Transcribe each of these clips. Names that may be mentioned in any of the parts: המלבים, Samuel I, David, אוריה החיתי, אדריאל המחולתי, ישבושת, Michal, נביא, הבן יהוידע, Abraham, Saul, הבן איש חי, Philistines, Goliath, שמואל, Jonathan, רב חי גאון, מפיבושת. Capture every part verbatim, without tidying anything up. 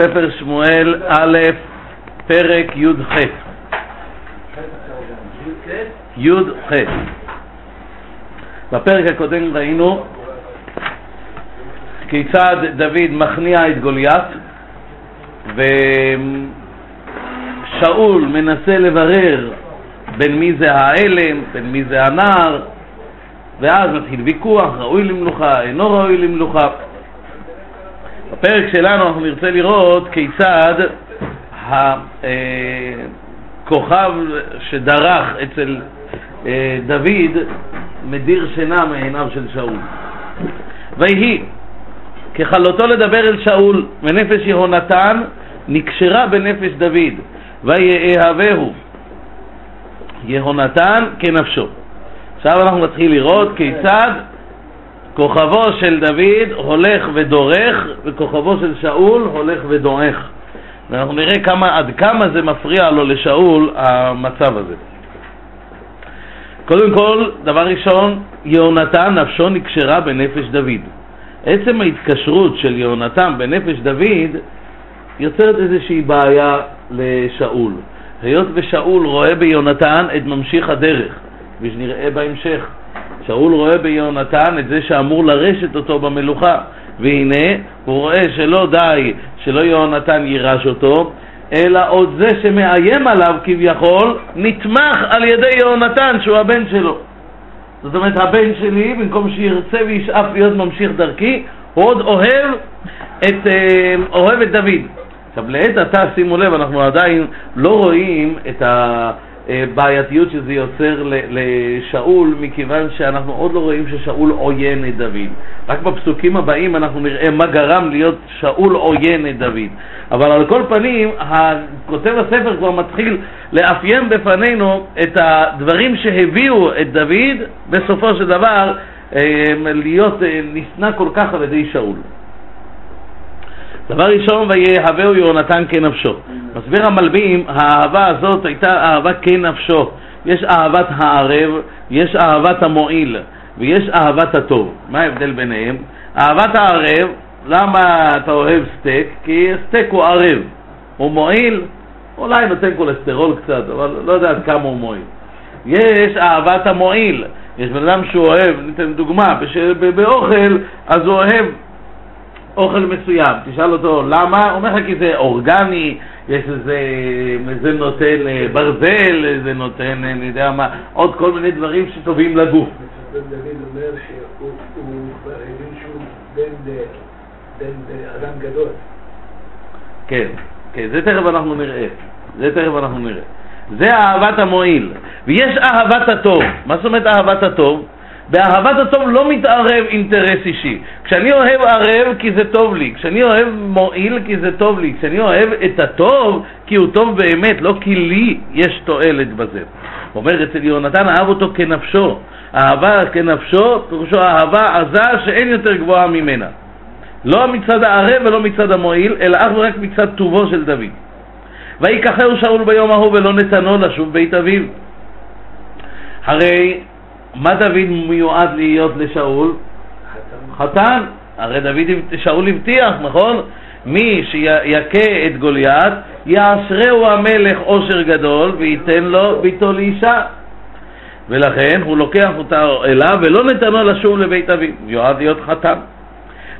ספר שמואל א' פרק י"ח י"ח. בפרק הקודם ראינו כיצד דוד מכניע את גוליית, ושאול מנסה לברר בין מי זה האלם, בין מי זה הנער, ואז מתחיל ויכוח, ראוי למלוכה, אינו ראוי למלוכה. בפרק שלנו אנחנו נרצה לראות כיצד הכוכב שדרך אצל דוד מדיר שינה מעיניו של שאול. ויהי ככלותו לדבר אל שאול, ונפש יהונתן נקשרה בנפש דוד, ויאהבהו יהונתן כנפשו. עכשיו אנחנו מתחיל לראות כיצד כוכבו של דוד הולך ודורך, וכוכבו של שאול הולך ודועך. ואנחנו נראה כמה, עד כמה זה מפריע לו, לשאול, המצב הזה. קודם כל, דבר ראשון, יהונתן נפשו נקשרה בנפש דוד. עצם ההתקשרות של יהונתן בנפש דוד יוצרת איזושהי בעיה לשאול. היות ושאול רואה ביהונתן את ממשיך הדרך, ושנראה בהמשך. שאול רואה ביהונתן את זה שאמור לרשת אותו במלוכה, והנה הוא רואה שלא די שלא יהונתן יירש אותו, אלא עוד זה שמאיים עליו כביכול נתמך על ידי יהונתן שהוא הבן שלו. זאת אומרת, הבן שלי, במקום שירצה וישאף להיות ממשיך דרכי, הוא עוד אוהב את, אוהב את דוד. עכשיו לעת עתה, שימו לב, אנחנו עדיין לא רואים את ה... בעייתיות שזה יוצר לשאול, מכיוון שאנחנו עוד לא רואים ששאול עוין את דוד. רק בפסוקים הבאים אנחנו נראה מה גרם להיות שאול עוין את דוד. אבל על כל פנים, כותב הספר כבר מתחיל לאפיין בפנינו את הדברים שהביאו את דוד בסופו של דבר להיות נשנא כל כך על ידי שאול. דבר ראשון, ויהבהו יהונתן כנפשו. מסביר המלבים, האהבה הזאת הייתה אהבה כנפשו. יש אהבת הערב, יש אהבת המועיל, ויש אהבת הטוב. מה ההבדל ביניהם? אהבת הערב, למה אתה אוהב סטייק? כי סטייק הוא ערב. הוא מועיל, אולי נותן קולסטרול קצת, אבל לא יודעת כמה הוא מועיל. יש אהבת המועיל. יש בן אדם שהוא אוהב, ניתן דוגמה, באוכל, אז הוא אוהב אוכל מסוים, תשאל אותו למה, הוא אומר לך כי זה אורגני, יש איזה, זה נותן ברזל, זה נותן, אני יודע מה, עוד כל מיני דברים שטובים לגוף. דוד אומר שהוא כבר הבין שהוא בן אדם גדול. כן, כן, זה תכף אנחנו נראה, זה תכף אנחנו נראה. זה אהבת המועיל, ויש אהבת הטוב. מה זאת אומרת אהבת הטוב? באהבת הטוב לא מתערב אינטרס אישי. כשאני אוהב ערב כי זה טוב לי, כשאני אוהב מועיל כי זה טוב לי, כשאני אוהב את הטוב כי הוא טוב באמת, לא כי לי יש תועלת בזה. אומר אצל יהונתן, אהב אותו כנפשו. אהבה כנפשו, פרושו אהבה עזה שאין יותר גבוהה ממנה. לא מצד הערב ולא מצד המועיל, אלא אך ורק מצד טובו של דוד. ויקחהו שאול ביום ההוא ולא נתנו לשוב בית אביו. הרי מה דוד מיועד להיות לשאול? חתן. חתן. הרי דוד, שאול הבטיח, נכון? מי שיקה את גוליית, יעשרהו המלך עושר גדול וייתן לו ביתו לאישה. ולכן הוא לוקח אותה אליו ולא נתנו לשוב לבית אביו. מיועד להיות חתן.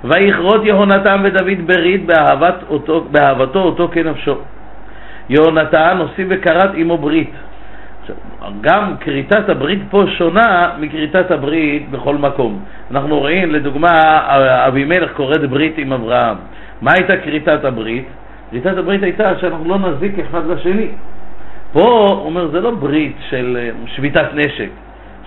ויכרות יהונתן ודוד ברית באהבת אותו, באהבתו אותו כנפשו. יהונתן עושים וקראת עמו ברית. גם קריטת הברית פה שונה מקריטת הברית בכל מקום. אנחנו רואים, לדוגמה, אבימלך קוראת ברית עם אברהם. מה הייתה קריטת הברית? קריטת הברית הייתה שאנחנו לא נזיק אחד לשני. פה הוא אומר, זה לא ברית של שביטת נשק,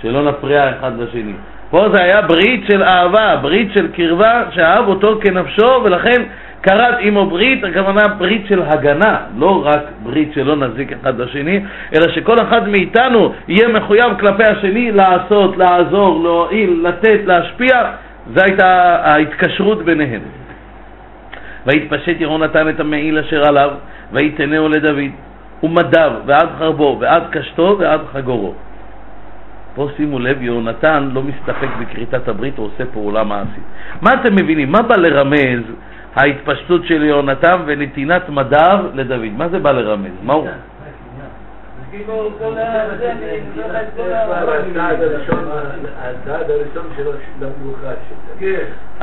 שלא נפריע אחד לשני. פה זה היה ברית של אהבה, ברית של קרבה, שאהב אותו כנפשו, ולכן קראת עמו ברית, הכוונה ברית של הגנה, לא רק ברית שלא נזיק אחד לשני, אלא שכל אחד מאיתנו יהיה מחויב כלפי השני לעשות, לעזור, להועיל, לתת, להשפיע. זו הייתה ההתקשרות ביניהם. ויתפשט יהונתן את המעיל אשר עליו, ויתנהו לדוד, ומדיו ועד חרבו, ועד קשתו ועד חגורו. פה שימו לב, יהונתן לא מסתפק בקריטת הברית, הוא עושה פעולה מעשית. מה אתם מבינים? מה בא לרמז ההתפשטות של יהונתם ונתינת מדב לדוד. מה זה בא לרמז? מה הוא? כאילו כל הזה, אני לא חייב כל הצעד הראשון שלו למוחד שלו.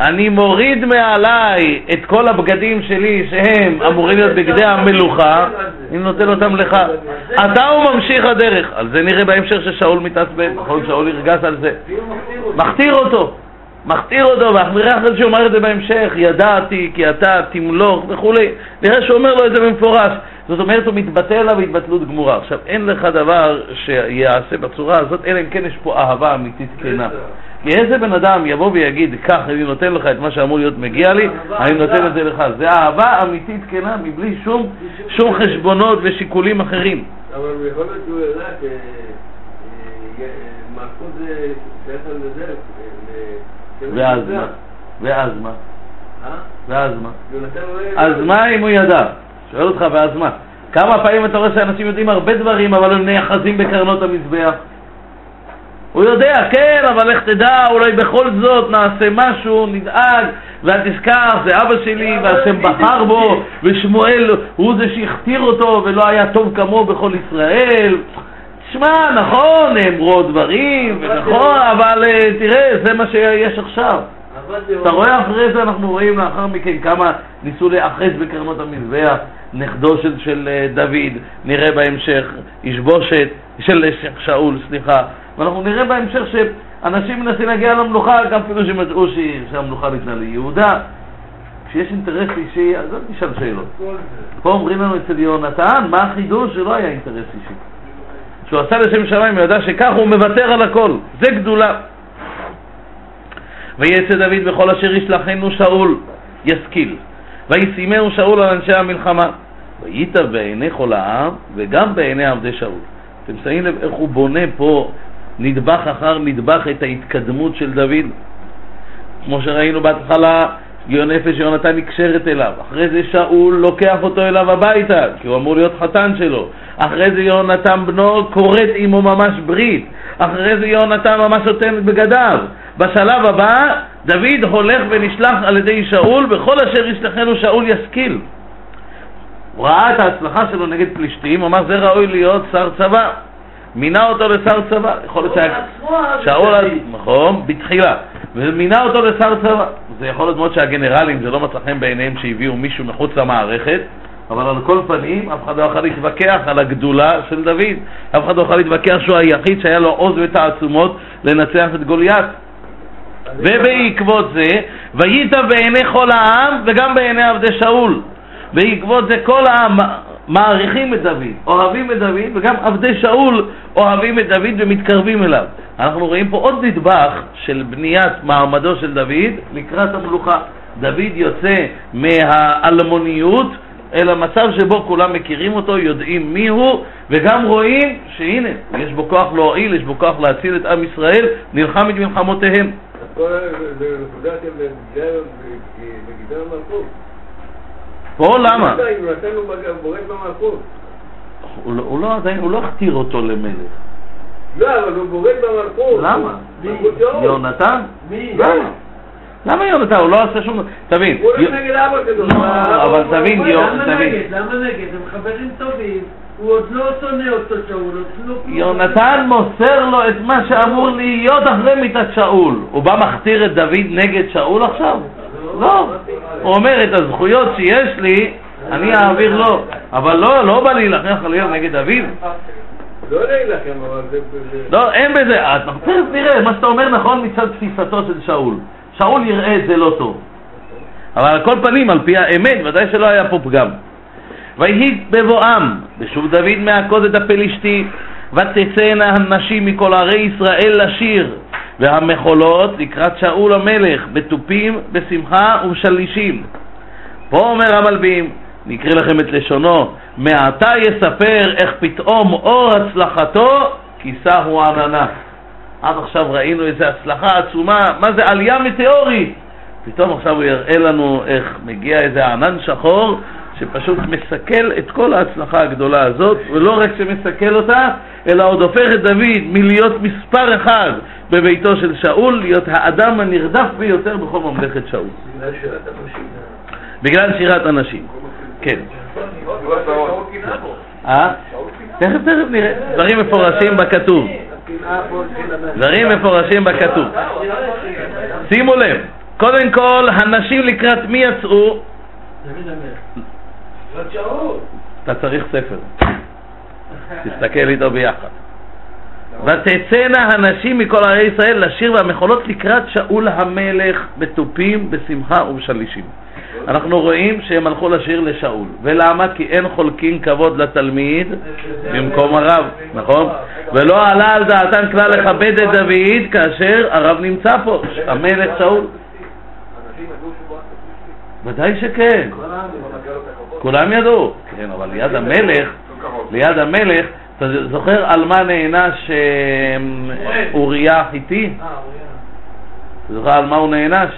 אני מוריד מעליי את כל הבגדים שלי שהם אמורים להיות בגדי המלוכה, אני נותן אותם לך. אתה הוא ממשיך הדרך. על זה נראה בהמשך ששאול מתעצבן, נכון שאול ירגש על זה. מכתיר אותו. מכתיר אותו, והחמירה אחרי שהוא אומר את זה בהמשך, ידעתי כי אתה תמלוך וכו'. נראה שהוא אומר לו את זה במפורש. זאת אומרת, הוא מתבטא אליו התבטלות גמורה. עכשיו, אין לך דבר שיעשה בצורה הזאת, אלא אם כן יש פה אהבה אמיתית כנה. כי איזה בן אדם יבוא ויגיד, כך, אני נותן לך את מה שאמור להיות מגיע לי, אני נותן את זה לך. זה אהבה אמיתית כנה, מבלי שום שום חשבונות ושיקולים אחרים. אבל בכל זאת הוא ידע, מלכות זה ספר לזה, ואז מה? ואז מה? ואז מה? אז מה אם הוא ידע? שואל אותך, ואז מה? כמה פעמים אתה רואה שאנשים יודעים הרבה דברים אבל הם נאחזים בקרנות המזבח? הוא יודע, כן, אבל איך תדע, אולי בכל זאת נעשה משהו, נדאג, ואל תזכח, זה אבא שלי, והשם בחר בו, ושמואל הוא זה שהכתיר אותו ולא היה טוב כמוהו בכל ישראל. תשמע, נכון, נאמרו דברים, נכון, אבל תראה, זה מה שיש עכשיו. אתה רואה אחרי זה, אנחנו רואים לאחר מכן כמה ניסו לאחז בקרנות המזבח, נכדו של דוד, נראה בהמשך, ישבושת, של שאול, סליחה, ואנחנו נראה בהמשך שאנשים מנסים להגיע למלוכה, גם כאילו שמצאו שהמלוכה ניתנה ליהודה. כשיש אינטרס אישי, אז לא נשאל שאלות. פה אומרים לנו אצל יהונתן, מה החידוש שלא היה אינטרס אישי? שהוא עשה לשם שמיים, הוא ידע שכך הוא מוותר על הכל, זה גדולה. ויצא דוד בכל אשר ישלחנו שאול ישכיל, וישימנו שאול על אנשי המלחמה, וייטב בעיני כל העם וגם בעיני עבדי שאול. אתם שמים לב איך הוא בונה פה נדבך אחר נדבך את ההתקדמות של דוד. כמו שראינו בהתחלה, יונפש יונתן נקשרת אליו, אחרי זה שאול לוקח אותו אליו הביתה כי הוא אמור להיות חתן שלו, אחרי זה יונתן בנו קוראת עמו ממש ברית, אחרי זה יונתן ממש נותן בגדיו. בשלב הבא דוד הולך ונשלח על ידי שאול, בכל אשר ישלחנו שאול ישכיל. הוא ראה את ההצלחה שלו נגד פלישתים, הוא אמר זה ראוי להיות שר צבא, מינה אותו לשר צבא, יכול להיות שאול נכון, בתחילה, ומינה אותו לשר צבא. זה יכול להיות מאוד שהגנרלים זה לא מצחם בעיניהם שהביאו מישהו מחוץ למערכת, אבל על כל פנים אף אחד לא יכול להתווכח על הגדולה של דוד, אף אחד לא יכול להתווכח שהוא היחיד שהיה לו עוז ותעצומות לנצח את גוליית. ובעקבות זה וייטב בעיני כל העם וגם בעיני עבדי שאול. בעקבות זה כל העם מעריכים את דוד, אוהבים את דוד, וגם עבדי שאול אוהבים את דוד ומתקרבים אליו. אנחנו רואים פה עוד נדבך של בניית מעמדו של דוד לקראת המלוכה. דוד יוצא מהאלמוניות אל המצב שבו כולם מכירים אותו, יודעים מי הוא, וגם רואים שהנה, יש בו כוח להועיל, יש בו כוח להציל את עם ישראל, נלחם את מלחמותיהם. פה למה? הוא לא הכתיר אותו למלך. לא, אבל הוא בורד במלכות. למה? יונתן? למה? למה יונתן? הוא לא עשה שום... תבין. הוא לא נגד אבא שלו. אבל תבין, יונתן. למה נגד? למה נגד? הם חברים טובים. הוא עוד לא שונא אותו שאול. יונתן מוסר לו את מה שאמור להיות אחרי מיתת שאול. הוא בא מכתיר את דוד נגד שאול עכשיו? לא. הוא אומר, את הזכויות שיש לי, אני אעביר לו. אבל לא, לא בא להילחם חלילה נגד דוד. לא להילחם, אבל זה... לא, אין בזה. תכף נראה, מה שאתה אומר נכון מצד תפיסתו של שאול. שאול יראה את זה לא טוב. אבל על כל פנים, על פי האמת, ודאי שלא היה פה פגם. ויהי בבואם, ושוב דוד מהכוז את הפלישתי, ותצאנה הנשים מכל ערי ישראל לשיר, והמחולות לקראת שאול המלך, בתופים, בשמחה ובשלישים. פה אומר המלבים, נקרא לכם את לשונו, מעתה יספר איך פתאום אור הצלחתו כיסה הוא עננה. עד עכשיו ראינו איזה הצלחה עצומה, מה זה עלייה מטאורית, פתאום עכשיו הוא יראה לנו איך מגיע איזה ענן שחור שפשוט מסכל את כל ההצלחה הגדולה הזאת, ולא רק שמסכל אותה אלא עוד הופך את דוד מלהיות מספר אחד בביתו של שאול להיות האדם הנרדף ביותר בכל ממלכת שאול. בגלל שירת אנשים. כן. אה? תכף תכף נראה. דברים מפורשים בכתוב. דברים מפורשים בכתוב. שימו לב. קודם כל, הנשים לקראת מי יצאו? אתה צריך ספר. תסתכל איתו ביחד. ותצאנה הנשים מכל ערי ישראל לשיר והמחולות לקראת שאול המלך בתופים, בשמחה ובשלישים. אנחנו רואים שהם הלכו לשיר לשאול. ולמה? כי אין חולקים כבוד לתלמיד במקום הרב, נכון? ולא עלה על דעתם כלל לכבד את דוד כאשר הרב נמצא פה, המלך שאול. ודאי שכן, כולם ידעו. כן, אבל ליד המלך, ליד המלך, אתה זוכר על מה נענש אוריה החיתי? אתה זוכר על מה הוא נענש?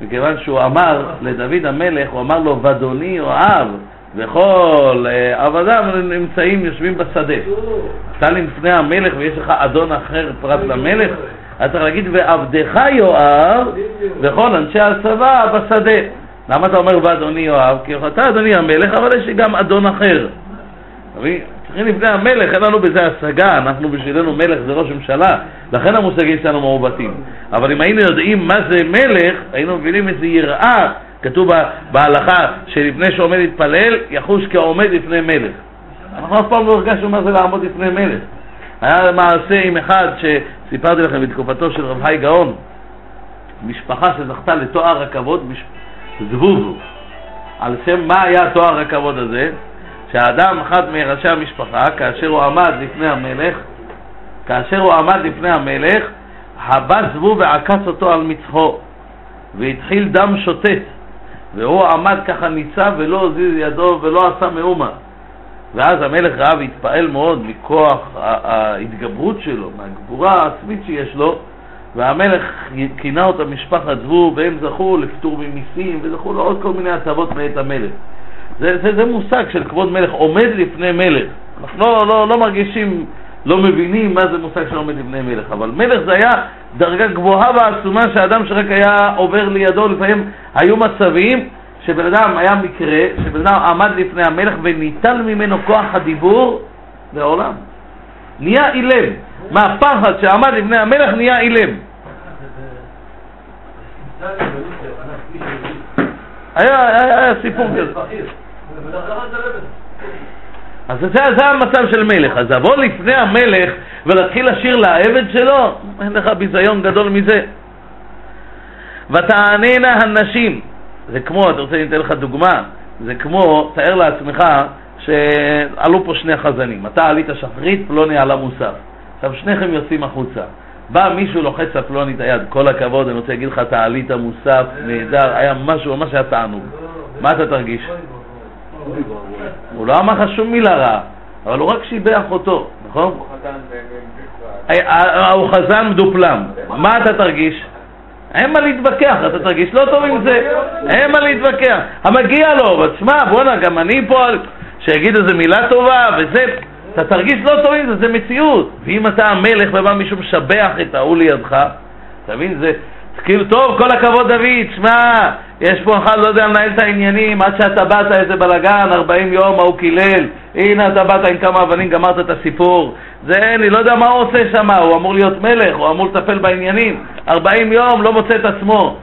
מכיוון שהוא אמר לדוד המלך, הוא אמר לו ודוני יואב וכל עבדיו נמצאים יושבים בשדה, אתה לפני המלך ויש לך אדון אחר פרט למלך, אתה צריך להגיד ועבדך יואב וכל אנשי הצבא בשדה. למה אתה אומר ואדוני יואב? כי אתה אדוני המלך אבל יש גם אדון אחר. צריכים לפני המלך, אין לנו בזה השגה, אנחנו בשבילנו מלך זה ראש ממשלה, לכן המושגים שלנו מעובדים. אבל אם היינו יודעים מה זה מלך, היינו מבינים איזה יראה, כתוב בהלכה שלפני שעומד להתפלל, יחוש כעומד לפני מלך. אנחנו אף פעם לא הרגשנו מה זה לעמוד לפני מלך. היה מעשה עם אחד שסיפרתי לכם בתקופתו של רב חי גאון, משפחה שזכתה לתואר הכבוד, זבוב. על שם מה היה תואר הכבוד הזה? שהאדם אחד מראשי המשפחה, כאשר הוא עמד לפני המלך, כאשר הוא עמד לפני המלך, הבא זבוב ועקץ אותו על מצחו, והתחיל דם שוטט, והוא עמד ככה ניצב ולא הזיז ידו ולא עשה מאומה. ואז המלך ראה התפעל מאוד מכוח ההתגברות שלו, מהגבורה העצמית שיש לו, והמלך כינה אותה משפחת זבוב, והם זכו לפטור ממיסים, וזכו לו עוד כל מיני הטבות מאת המלך. זה, זה, זה מושג של כבוד מלך, עומד לפני מלך. אנחנו לא, לא, לא מרגישים, לא מבינים מה זה מושג של עומד לפני מלך, אבל מלך זה היה דרגה גבוהה ועצומה שהאדם שרק היה עובר לידו. לפעמים היו מצבים שבן אדם היה מקרה, שבן אדם עמד לפני המלך וניטל ממנו כוח הדיבור והעולם. נהיה אילם. מהפחד שעמד לפני המלך נהיה אילם. היה סיפור כזה. אז זה המצב של מלך. אז לבוא לפני המלך ולהתחיל לשיר לעבד שלו, אין לך ביזיון גדול מזה. ותעננה הנשים, זה כמו, אתה רוצה לתת לך דוגמה, זה כמו, תאר לעצמך שעלו פה שני חזנים, אתה עלית שחרית, פלוני עלה מוסף, עכשיו שניכם יוצאים החוצה, בא מישהו לוחץ הפלוני את היד, כל הכבוד, אני רוצה להגיד לך, אתה עלית מוסף, נהדר, היה משהו, ממש היה תענוג. מה אתה תרגיש? הוא לא אמר לך שום מילה רעה, אבל הוא רק שיבח אותו, נכון? הוא חזן מדופלם. מה אתה תרגיש? אין מה להתווכח, אתה תרגיש לא טוב עם זה, אין מה להתווכח. המגיע לו, אבל תשמע, בוא'נה, גם אני פה, שיגיד איזה מילה טובה, וזה... אתה תרגיש לא טוב עם זה, זה מציאות. ואם אתה המלך ובא מישהו משבח את ההוא לידך, אתה מבין, זה כאילו טוב, כל הכבוד דוד, שמע, יש פה אחד לא יודע לנהל את העניינים, עד שאתה באת איזה בלגן, ארבעים יום, ההוא קילל, הנה אתה באת עם כמה אבנים, גמרת את הסיפור, זה אין לי, לא יודע מה הוא עושה שם, הוא אמור להיות מלך, הוא אמור לטפל בעניינים, ארבעים יום לא מוצא את עצמו.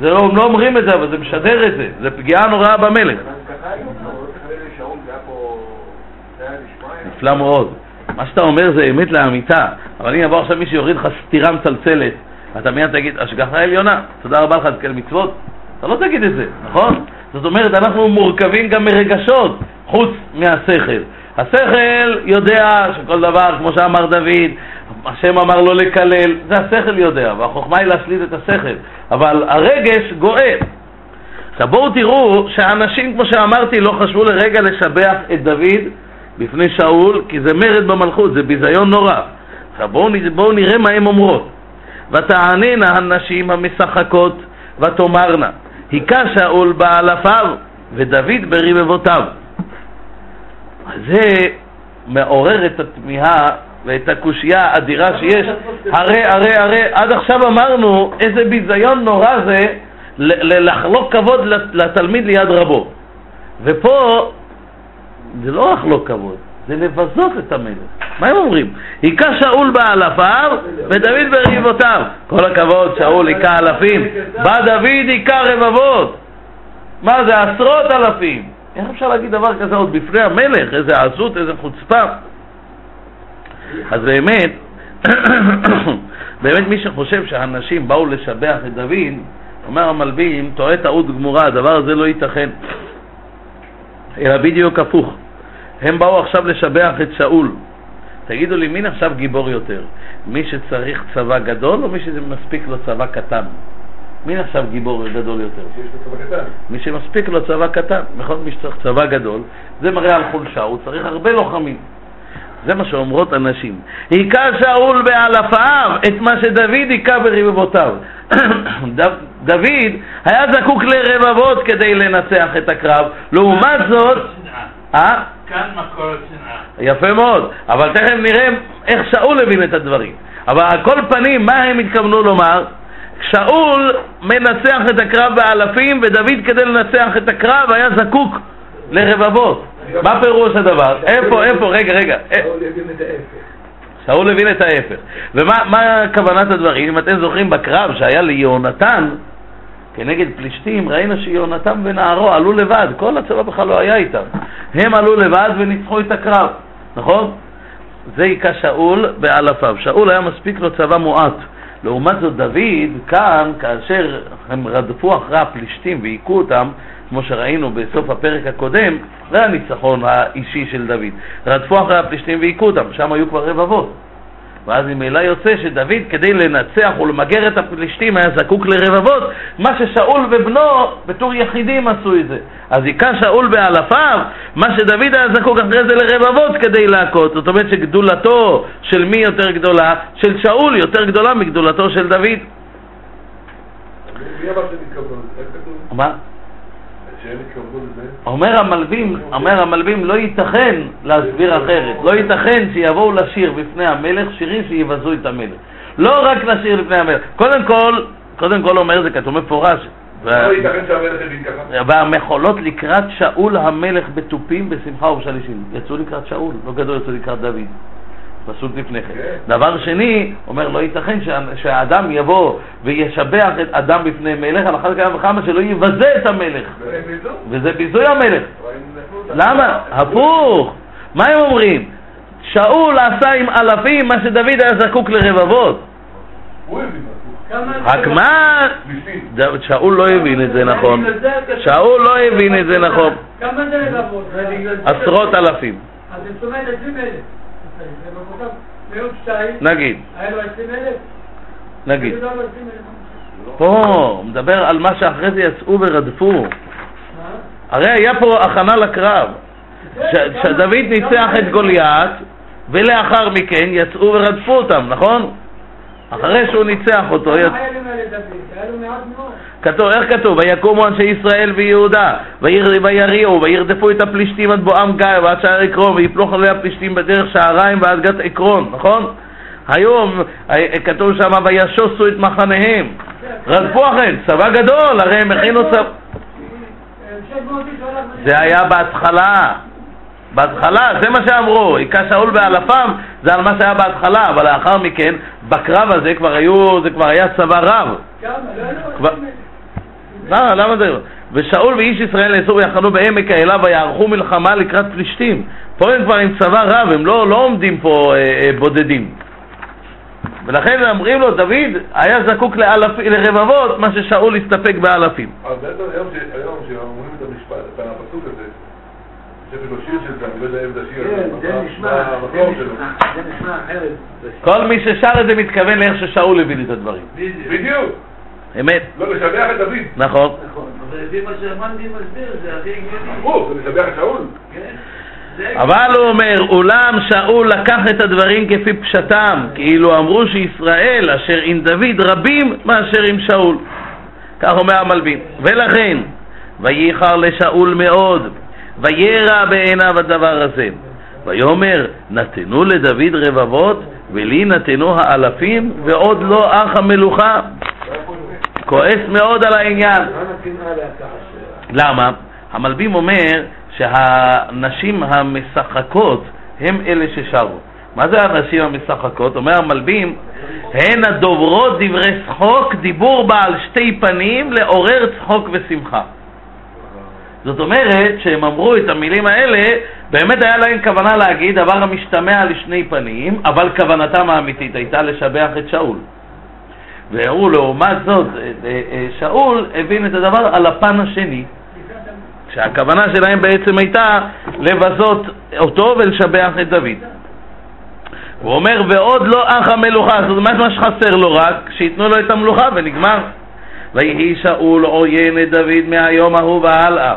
זה לא, הם לא אומרים את זה, אבל זה משדר את זה, זה פגיעה נוראה במלך. נפלא מאוד. מה שאתה אומר זה אמת לאמיתה, אבל אם יבוא עכשיו מישהו יוריד לך סתירה מצלצלת, אתה מיד תגיד השגחה עליונה, תודה רבה לך על כל מצוות, אתה לא תגיד את זה, נכון? זאת אומרת אנחנו מורכבים גם מרגשות חוץ מהשכל. השכל יודע שכל דבר, כמו שאמר דוד, השם אמר לו לקלל, זה השכל יודע, והחוכמה היא להשליט את השכל, אבל הרגש גואל. עכשיו בואו תראו שהאנשים, כמו שאמרתי, לא חשבו לרגע לשבח את דוד בפני שאול, כי זה מרד במלכות, זה ביזיון נורא. עכשיו בואו, בואו נראה מה הם אומרות. ותעננה הנשים המשחקות ותאמרנה, היכה שאול באלפיו ודוד ברבבותיו. זה מעורר את התמיהה ואת הקושייה האדירה שיש. הרי, הרי, הרי, עד עכשיו אמרנו איזה ביזיון נורא זה לחלוק כבוד לתלמיד ליד רבו. ופה זה לא לחלוק כבוד, זה לבזות את המלך. מה הם אומרים? היקה שאול באלפיו ודוד ברבבותיו. כל הכבוד, שאול היקה אלפים, בא דוד היקה רבבות. מה זה? עשרות אלפים. איך אפשר להגיד דבר כזה עוד בפני המלך? איזה עזות, איזה חוצפה. אז באמת באמת מי שחושב שהאנשים באו לשבח את דוד, אומר המלבים, טועה טעות גמורה. הדבר הזה לא ייתכן, אלא בדיוק הפוך. הם באו עכשיו לשבח את שאול. תגידו לי, מי נחשב גיבור יותר? מי שצריך צבא גדול, או מי שזה מספיק לו צבא קטן? מי נחשב גיבור גדול יותר? מי שמספיק לו צבא קטן. בכל מי שצריך צבא גדול, זה מראה על חולשה, הוא צריך הרבה לוחמים. זה מה שאומרות אנשים. היקה שאול באלפיו את מה שדוד היקה ברבבותיו. דוד היה זקוק לרבבות כדי לנצח את הקרב. לעומת זאת, כאן מקור השנאה. יפה מאוד, אבל תכף נראה איך שאול הבין את הדברים. אבל על כל פנים, מה הם התכוונו לומר? שאול מנצח את הקרב באלפים, ודוד כדי לנצח את הקרב היה זקוק לרבבות. מה פירוש הדבר? איפה, איפה, רגע, רגע. שאול הבין את ההפך. שאול הבין את ההפך. ומה כוונת הדברים? אם אתם זוכרים בקרב שהיה ליהונתן כנגד פלישתים, ראינו שיהונתן ונערו עלו לבד, כל הצבא בכלל לא היה איתם. הם עלו לבד וניצחו את הקרב, נכון? זה היקה שאול באלפיו. שאול היה מספיק לו צבא מועט. לעומת זאת דוד, כאן, כאשר הם רדפו אחרי הפלישתים והיכו אותם, כמו שראינו בסוף הפרק הקודם, זה הניצחון האישי של דוד. רדפו אחרי הפלישתים והיכו אותם, שם היו כבר רבבות. ואז ממילא יוצא שדוד, כדי לנצח ולמגר את הפלישתים, היה זקוק לרבבות, מה ששאול ובנו בתור יחידים עשו את זה. אז היקה שאול באלפיו, מה שדוד היה זקוק אחרי זה לרבבות כדי להכות. זאת אומרת שגדולתו של מי יותר גדולה? של שאול יותר גדולה מגדולתו של דוד. מי אמר שמתכוון? מה? אומר המלבים, אומר המלבים, לא ייתכן להסביר אחרת. לא ייתכן שיבואו לשיר בפני המלך שירים שיבזו את המלך. לא רק לשיר לפני המלך. קודם כל, קודם כל אומר זה כתוב מפורש. לא ייתכן שהמלך יבין ככה. והמחולות לקראת שאול המלך בטופים בשמחה ובשלישים. יצאו לקראת שאול, לא גדול יצאו לקראת דוד. פסוק לפני כן. דבר שני, אומר לא ייתכן שהאדם יבוא וישבח את אדם בפני מלך, על אחת כמה וכמה שלא יבזה את המלך. וזה ביזוי המלך. למה? הפוך. מה הם אומרים? שאול עשה עם אלפים מה שדוד היה זקוק לרבבות. רק מה? שאול לא הבין את זה נכון. שאול לא הבין את זה נכון. כמה זה רבבות? עשרות אלפים. אז זאת אומרת עשרים אלף. נגיד נגיד פה מדבר על מה שאחרי זה יצאו ורדפו. הרי היה פה הכנה לקרב. שדוד ניצח את גוליית ולאחר מכן יצאו ורדפו אותם, נכון? אחרי שהוא ניצח אותו איך כתוב? ויקומו אנשי ישראל ויהודה ויריעו וירדפו את הפלישתים עד בואם גיא ועד שער עקרון ויפלוך עלי הפלישתים בדרך שעריים ועד גת עקרון, נכון? היום כתוב שם וישוסו את מחניהם, רדפו אחריהם, צבא גדול. הרי הם הכינו צבא. זה היה בהתחלה. בהתחלה, זה מה שאמרו, היקה שאול באלפיו, זה על מה שהיה בהתחלה, אבל לאחר מכן, בקרב הזה כבר היו, זה כבר היה צבא רב. למה? למה זה? ושאול ואיש ישראל יצאו ויחנו בעמק האלה ויערכו מלחמה לקראת פלישתים. פה הם כבר עם צבא רב, הם לא עומדים פה בודדים. ולכן אומרים לו, דוד היה זקוק לרבבות, מה ששאול הסתפק באלפים. אז בעצם היום שאומרים את המשפט, את הפסוק הזה, כל מי ששר את זה מתכוון לאיך ששאול הבין את הדברים. בדיוק. אמת. לא לשבח את דוד. נכון. אבל לפי מה שהמנדי מסביר זה הכי גדול. ברור, זה לשבח את שאול. אבל הוא אומר, אולם שאול לקח את הדברים כפי פשטם, כאילו אמרו שישראל אשר עם דוד רבים מאשר עם שאול. כך אומר המלבים. ולכן, וייחר לשאול מאוד. וירא בעיניו הדבר הזה ויאמר נתנו לדוד רבבות ולי נתנו האלפים ועוד לא אך המלוכה. כועס מאוד על העניין. למה? המלבים אומר שהנשים המשחקות הם אלה ששרו. מה זה הנשים המשחקות? אומר המלבים, הן הדוברות דברי שחוק, דיבור בעל שתי פנים, לעורר צחוק ושמחה. זאת אומרת שהם אמרו את המילים האלה, באמת היה להם כוונה להגיד דבר המשתמע לשני פנים, אבל כוונתם האמיתית הייתה לשבח את שאול. והראו לעומת זאת, שאול הבין את הדבר על הפן השני, שהכוונה שלהם בעצם הייתה לבזות אותו ולשבח את דוד. הוא אומר, ועוד לא אך המלוכה, זאת אומרת מה שחסר לו רק, שיתנו לו את המלוכה ונגמר. ויהי שאול עוין את דוד מהיום ההוא והלאה.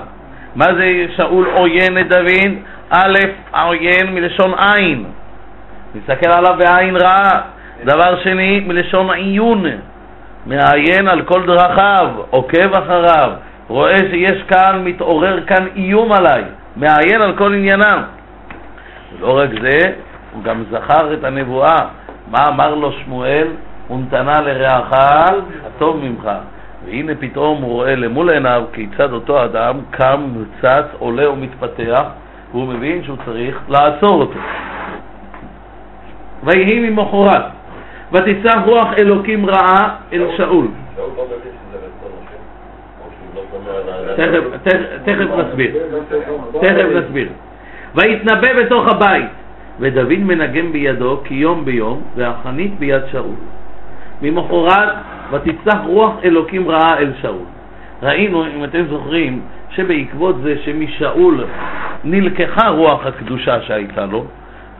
מה זה שאול עוין את דוד? א', עוין מלשון עין, מסתכל עליו בעין רעה. דבר שני, מלשון עיון, מעיין על כל דרכיו, עוקב אחריו, רואה שיש כאן, מתעורר כאן איום עליי, מעיין על כל עניינם. לא רק זה, הוא גם זכר את הנבואה. מה אמר לו שמואל? ונתנה לרעך הטוב ממך. והנה פתאום הוא רואה למול עיניו כיצד אותו אדם קם, צץ, עולה ומתפתח, והוא מבין שהוא צריך לעצור אותו. ויהי ממחרת ותצא רוח אלוקים רעה אל שאול. תכף נסביר, תכף נסביר. ויתנבא בתוך הבית, ודוד מנגן בידו כיום ביום, והחנית ביד שאול. ממחרת ותצא רוח אלוקים רעה אל שאול. ראינו, אם אתם זוכרים, שבעקבות זה שמשאול נלקחה רוח הקדושה שהייתה לו,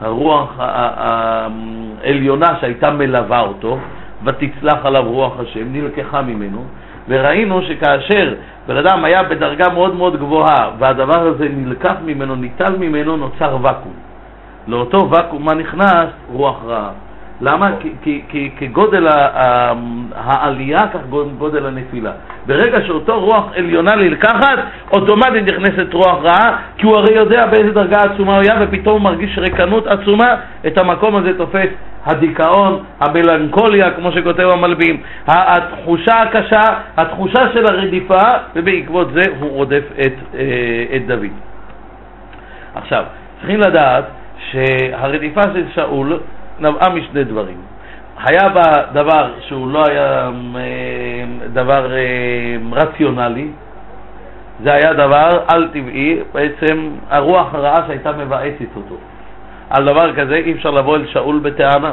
הרוח העליונה שהייתה מלווה אותו, ותצלח עליו רוח השם, נלקחה ממנו. וראינו שכאשר בן אדם היה בדרגה מאוד מאוד גבוהה והדבר הזה נלקח ממנו, ניטל ממנו, נוצר וקום. לאותו וקום מה נכנס? רוח רעה. למה? כי, כי, כי גודל העלייה כך גודל הנפילה. ברגע שאותו רוח עליונה נלקחת, אוטומטית נכנסת רוח רעה, כי הוא הרי יודע באיזה דרגה עצומה הוא היה, ופתאום הוא מרגיש ריקנות עצומה. את המקום הזה תופס הדיכאון, המלנכוליה, כמו שכותב המלבים, התחושה הקשה, התחושה של הרדיפה, ובעקבות זה הוא רודף את, את דוד. עכשיו, צריכים לדעת שהרדיפה של שאול נבעה משני דברים. היה בה דבר שהוא לא היה דבר רציונלי, זה היה דבר על טבעי, בעצם הרוח הרעה שהייתה מבאסת אותו. על דבר כזה אי אפשר לבוא אל שאול בטענה,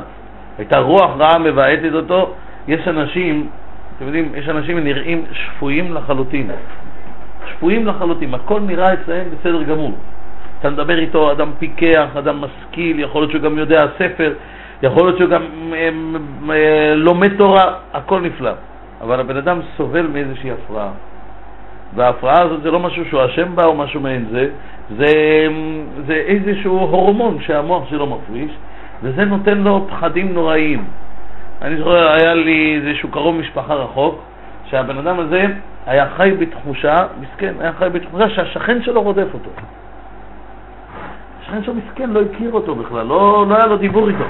הייתה רוח רעה מבאסת אותו. יש אנשים, אתם יודעים, יש אנשים נראים שפויים לחלוטין, שפויים לחלוטין, הכל נראה אצלהם בסדר גמור. אתה מדבר איתו, אדם פיקח, אדם משכיל, יכול להיות שהוא גם יודע ספר, יכול להיות שהוא גם אה, אה, לומד תורה, הכל נפלא. אבל הבן אדם סובל מאיזושהי הפרעה. וההפרעה הזאת זה לא משהו שהוא אשם בה או משהו מעין זה, זה, זה איזשהו הורמון שהמוח שלו מפריש, וזה נותן לו פחדים נוראיים. אני זוכר, היה לי איזשהו קרוב משפחה רחוק, שהבן אדם הזה היה חי בתחושה, מסכן, היה חי בתחושה שהשכן שלו רודף אותו. השכן שלו מסכן, לא הכיר אותו בכלל, לא, לא היה לו דיבור איתו.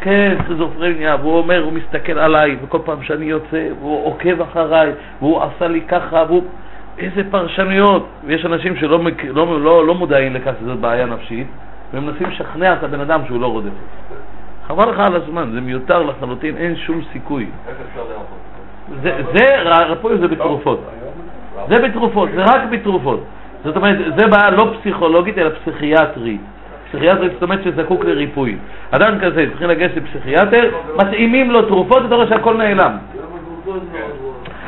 כן, סכיזופרניה, והוא אומר, הוא מסתכל עליי, וכל פעם שאני יוצא, והוא עוקב אחריי, והוא עשה לי ככה, והוא... איזה פרשנויות. ויש אנשים שלא לא, לא, לא מודעים לכך שזאת בעיה נפשית, והם מנסים לשכנע את הבן אדם שהוא לא רודף. חבל לך על הזמן, זה מיותר לחלוטין, אין שום סיכוי. זה, זה, הרפואי זה בתרופות. זה בתרופות, זה רק בתרופות. זאת אומרת, זה בעיה לא פסיכולוגית, אלא פסיכיאטרית. פסיכיאטרית, זאת אומרת שזקוק לריפוי. אדם כזה, צריכים לגשת לפסיכיאטר, מתאימים לו תרופות, אתה רואה שהכל נעלם.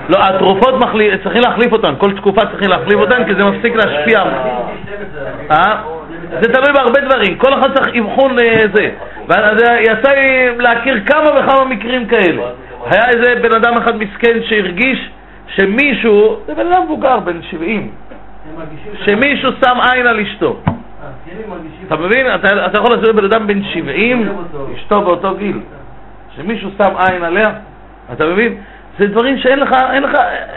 לא, התרופות צריכים להחליף אותן, כל תקופה צריכים להחליף אותן, כי זה מפסיק להשפיע. זה תלוי בהרבה דברים, כל אחד צריך אבחון לזה. ויצא לי להכיר כמה וכמה מקרים כאלה. היה איזה בן אדם אחד מסכן שהרגיש שמישהו, זה בן אדם מבוגר, בן שבעים, שמישהו שם עין על אשתו. אתה מבין? אתה יכול לעשות בן אדם בן שבעים, אשתו באותו גיל, שמישהו שם עין עליה, אתה מבין? זה דברים שאין לך, אין לך,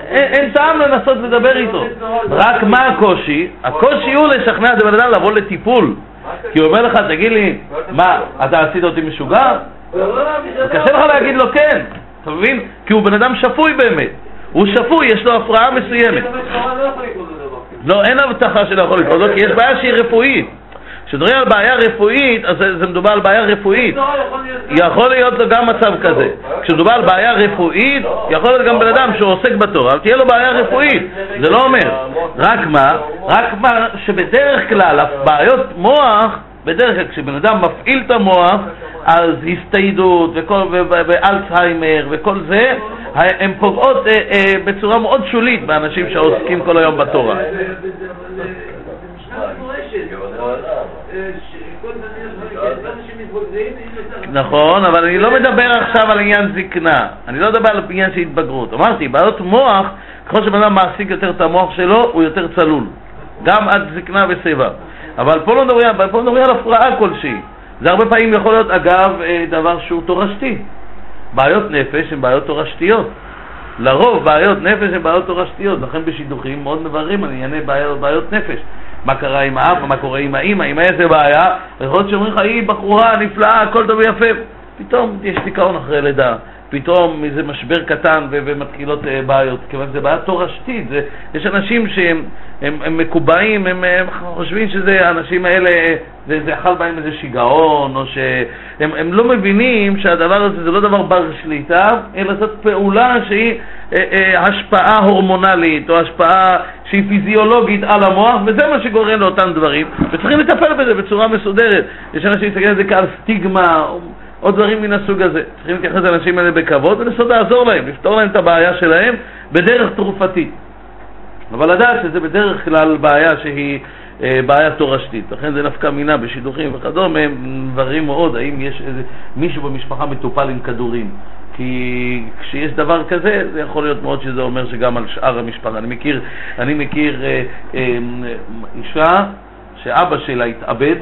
אין טעם לנסות לדבר איתו. רק מה הקושי? הקושי הוא לשכנע את בן אדם לבוא לטיפול, כי הוא אומר לך, תגיד לי, מה, אתה עשית אותי משוגע? קשה לך להגיד לו כן, אתה מבין? כי הוא בן אדם שפוי באמת. הוא שפוי, יש לו הפרעה מסוימת. לא, אין הבטחה שלא יכול לקרות, כי יש בעיה שהיא רפואית. כשדברים על בעיה רפואית, אז זה מדובר על בעיה רפואית. יכול להיות לו גם מצב כזה. כשדובר על בעיה רפואית, יכול להיות גם בן אדם שהוא עוסק בתורה, אבל תהיה לו בעיה רפואית. זה לא אומר. רק מה? רק מה שבדרך כלל, בעיות מוח, בדרך כלל כשבן אדם מפעיל את המוח, אז הסתיידות ואלצהיימר וכל זה, הן פוגעות בצורה מאוד שולית באנשים שעוסקים כל היום בתורה. נכון, אבל אני לא מדבר עכשיו על עניין זקנה, אני לא מדבר על עניין של התבגרות. אמרתי, בעיות מוח, ככל שבן אדם מעסיק יותר את המוח שלו, הוא יותר צלול גם עד זקנה ושיבה. אבל פה לא מדברים, פה מדברים על הפרעה כלשהי. זה הרבה פעמים יכול להיות, אגב, דבר שהוא תורשתי. בעיות נפש הן בעיות תורשתיות, לרוב בעיות נפש הן בעיות תורשתיות. לכן בשידוכים מאוד מבררים אני ענה בעיות, בעיות נפש, מה קרה עם האבא, מה קורה עם האמא, עם איזה בעיה. יכול שאומרים לך, היא בחורה נפלאה, הכל טוב ויפה, פתאום יש דיכאון אחרי לידה, פתאום איזה משבר קטן ו- ומתחילות uh, בעיות, כיוון זה בעיה תורשתית. זה, יש אנשים שהם הם, הם מקובעים, הם, הם חושבים שזה, האנשים האלה, זה, זה אכל בהם איזה שיגעון, או שהם הם לא מבינים שהדבר הזה זה לא דבר בר שליטה, אלא זאת פעולה שהיא אה, אה, השפעה הורמונלית, או השפעה שהיא פיזיולוגית על המוח, וזה מה שגורם לאותם דברים, וצריכים לטפל בזה בצורה מסודרת. יש אנשים שיסתכל על זה כעל סטיגמה, עוד דברים מן הסוג הזה. צריכים להתייחס את האנשים האלה בכבוד ולנסות לעזור להם, לפתור להם את הבעיה שלהם בדרך תרופתית. אבל לדעת שזה בדרך כלל בעיה שהיא אה, בעיה תורשתית. לכן זה נפקא מינה בשידוכים וכדומה, דברים מאוד, האם יש איזה, מישהו במשפחה מטופל עם כדורים. כי כשיש דבר כזה, זה יכול להיות מאוד שזה אומר שגם על שאר המשפחה. אני מכיר, אני מכיר אה, אה, אישה שאבא שלה התאבד,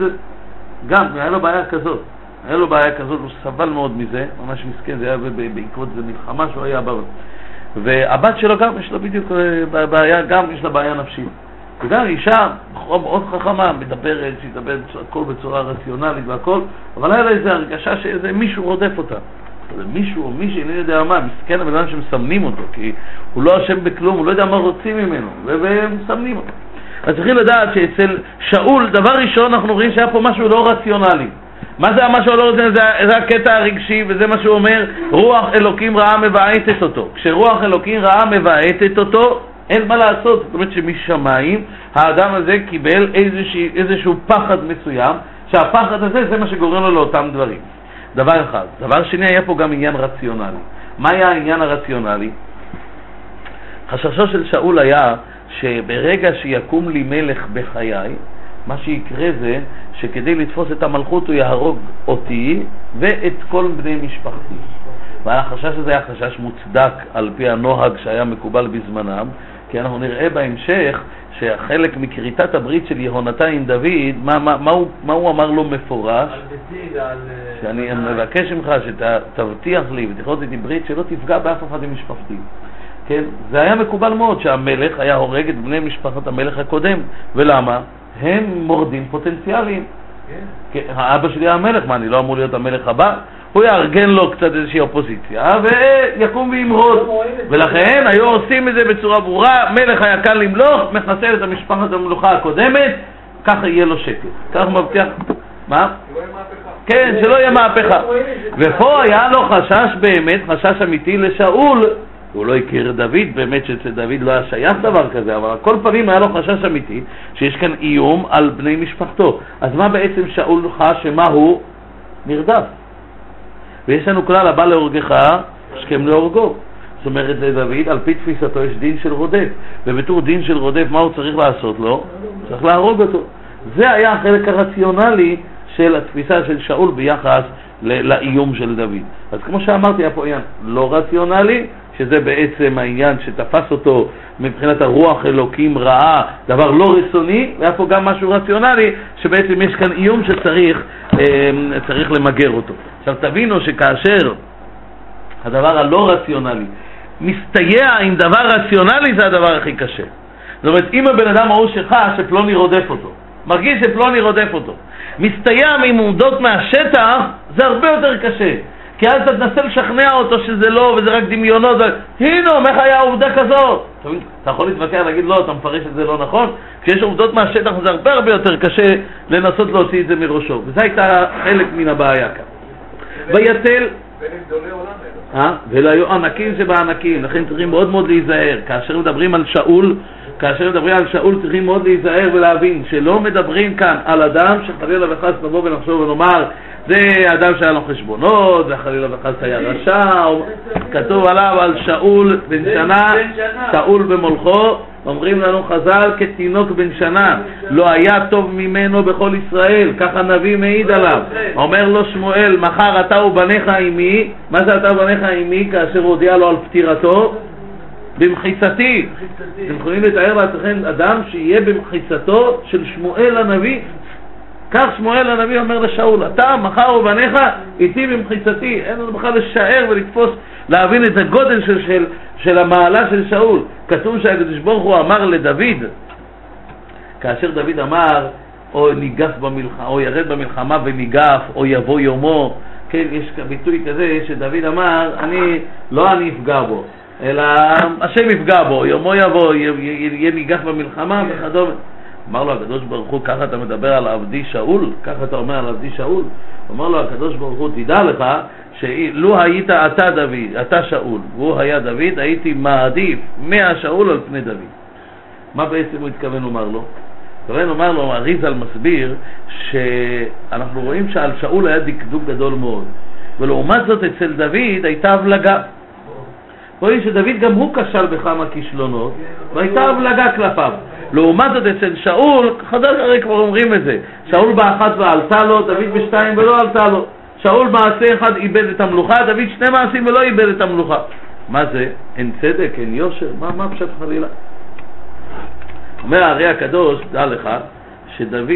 גם, היה לו בעיה כזאת. היה לו בעיה כזאת, הוא סבל מאוד מזה, ממש מסכן, זה היה בעקבות זה מלחמה שהוא היה בעיה. והבת שלו גם יש לו בדיוק בעיה, גם יש לה בעיה נפשית. וגם אישה מאוד חכמה, מדברת, שידברת הכל בצורה רציונלית והכל, אבל היה לה איזו הרגשה שאיזה מישהו רודף אותה. מישהו או מישהו, אני לא יודע מה, מסכן הבן אדם שמסמנים אותו, כי הוא לא אשם בכלום, הוא לא יודע מה רוצים ממנו, ומסמנים אותו. אז צריכים לדעת שאצל שאול, דבר ראשון אנחנו רואים שהיה פה משהו לא רציונלי. מה זה מה שהוא לא רוצה? זה הקטע הרגשי, וזה מה שהוא אומר, רוח אלוקים רעה מבעטת אותו. כשרוח אלוקים רעה מבעטת אותו, אין מה לעשות. זאת אומרת שמשמיים האדם הזה קיבל איזשהו, איזשהו פחד מסוים, שהפחד הזה זה מה שגורם לו לאותם דברים. דבר אחד. דבר שני, היה פה גם עניין רציונלי. מה היה העניין הרציונלי? חששו של שאול היה שברגע שיקום לי מלך בחיי, מה שיקרה זה שכדי לתפוס את המלכות הוא יהרוג אותי ואת כל בני משפחתי. והחשש הזה היה חשש מוצדק על פי הנוהג שהיה מקובל בזמנם, כי אנחנו נראה בהמשך שחלק מקריטת הברית של יהונתן עם דוד, מה, מה, מה, הוא, מה הוא אמר לו מפורש? שאני מבקש ממך שתבטיח לי ותכרות איתי ברית שלא תפגע באף אחד ממשפחתי. כן? זה היה מקובל מאוד שהמלך היה הורג את בני משפחת המלך הקודם. ולמה? הם מורדים פוטנציאליים. כן. האבא שלי המלך, מה, אני לא אמור להיות המלך הבא? הוא יארגן לו קצת איזושהי אופוזיציה ויקום וימרוד. ולכן היו עושים את זה בצורה ברורה, מלך היה כאן למלוך, מחסל את המשפחת המלוכה הקודמת, ככה יהיה לו שקט. כך מבטיח... מה? כן, שלא יהיה מהפכה. ופה היה לו חשש באמת, חשש אמיתי לשאול. הוא לא הכיר דוד, באמת שאצל דוד לא היה שייך דבר כזה, אבל כל פעמים היה לו חשש אמיתי שיש כאן איום על בני משפחתו. אז מה בעצם שאול חש, שמה הוא? נרדף. ויש לנו כלל, הבא להורגך השכם להורגו. זאת אומרת לדוד, על פי תפיסתו יש דין של רודף, ובתור דין של רודף מה הוא צריך לעשות לו? צריך להרוג אותו. זה היה החלק הרציונלי של התפיסה של שאול ביחס לאיום של דוד. אז כמו שאמרתי, היה פה עניין לא רציונלי, שזה בעצם העניין שתפס אותו מבחינת הרוח אלוקים רעה, דבר לא רצוני, והיה פה גם משהו רציונלי, שבעצם יש כאן איום שצריך צריך למגר אותו. עכשיו תבינו שכאשר הדבר הלא רציונלי מסתייע עם דבר רציונלי, זה הדבר הכי קשה. זאת אומרת, אם הבן אדם ההוא שחש שפלוני רודף אותו, מרגיש שפלוני רודף אותו, מסתייע עם עמדות מהשטח, זה הרבה יותר קשה. כי אז אתה תנסה לשכנע אותו שזה לא, וזה רק דמיונות. הנה, איך היה עובדה כזאת? אתה יכול להתווכח, להגיד לא, אתה מפרש את זה לא נכון? כשיש עובדות מהשטח, זה הרבה הרבה יותר קשה לנסות להוציא את זה מראשו. וזה הייתה חלק מן הבעיה כאן. ויתל... ולגדולי עולם. ולהיו ענקים שבענקים, לכן צריכים מאוד מאוד להיזהר. כאשר מדברים על שאול, כאשר מדברים על שאול צריכים מאוד להיזהר ולהבין שלא מדברים כאן על אדם שחלילה וחס נבוא ונחשוב ונאמר זה אדם שהיה לו חשבונות, זה חלילה וחס היה רשע, כתוב עליו על שאול בן שנה, שאול במולכו, אומרים לנו חז"ל כתינוק בן שנה, לא היה טוב ממנו בכל ישראל, ככה נביא מעיד עליו, אומר לו שמואל, מחר אתה ובניך עימי, מה זה אתה ובניך עימי כאשר הודיע לו על פטירתו? במחיצתי. אתם יכולים לתאר לעצמכם אדם שיהיה במחיצתו של שמואל הנביא? כך שמואל הנביא אומר לשאול, אתה מחר ובניך איתי במחיצתי. אין לנו בכלל לשער ולתפוס, להבין את הגודל של, של, של המעלה של שאול. כתוב שהקדוש ברוך הוא אמר לדוד, כאשר דוד אמר או ניגף במלחמה, או ירד במלחמה וניגף, או יבוא יומו, כן, יש ביטוי כזה שדוד אמר, אני לא אני אפגע בו אלא השם יפגע בו, יומו יבוא, יהיה ניגף במלחמה וכדומה. אמר לו הקדוש ברוך הוא, ככה אתה מדבר על עבדי שאול? ככה אתה אומר על עבדי שאול? אמר לו הקדוש ברוך הוא, תדע לך שלו היית אתה דוד, אתה שאול, והוא היה דוד, הייתי מעדיף מהשאול על פני דוד. מה בעצם הוא התכוון לומר לו? התכוון לומר לו, הריז"ל מסביר שאנחנו רואים שעל שאול היה דקדוק גדול מאוד, ולעומת זאת אצל דוד הייתה הבלגה. רואים שדוד גם הוא כשל בכמה כישלונות, והייתה הבלגה כלפיו. לעומת זאת אצל שאול, חדש הרי כבר אומרים את זה, שאול באחת ועלתה לו, דוד בשתיים ולא עלתה לו. שאול מעשה אחד איבד את המלוכה, דוד שני מעשים ולא איבד את המלוכה. מה זה? אין צדק, אין יושר? מה, מה פשט חלילה? אומר הרי הקדוש, דע לך, שדוד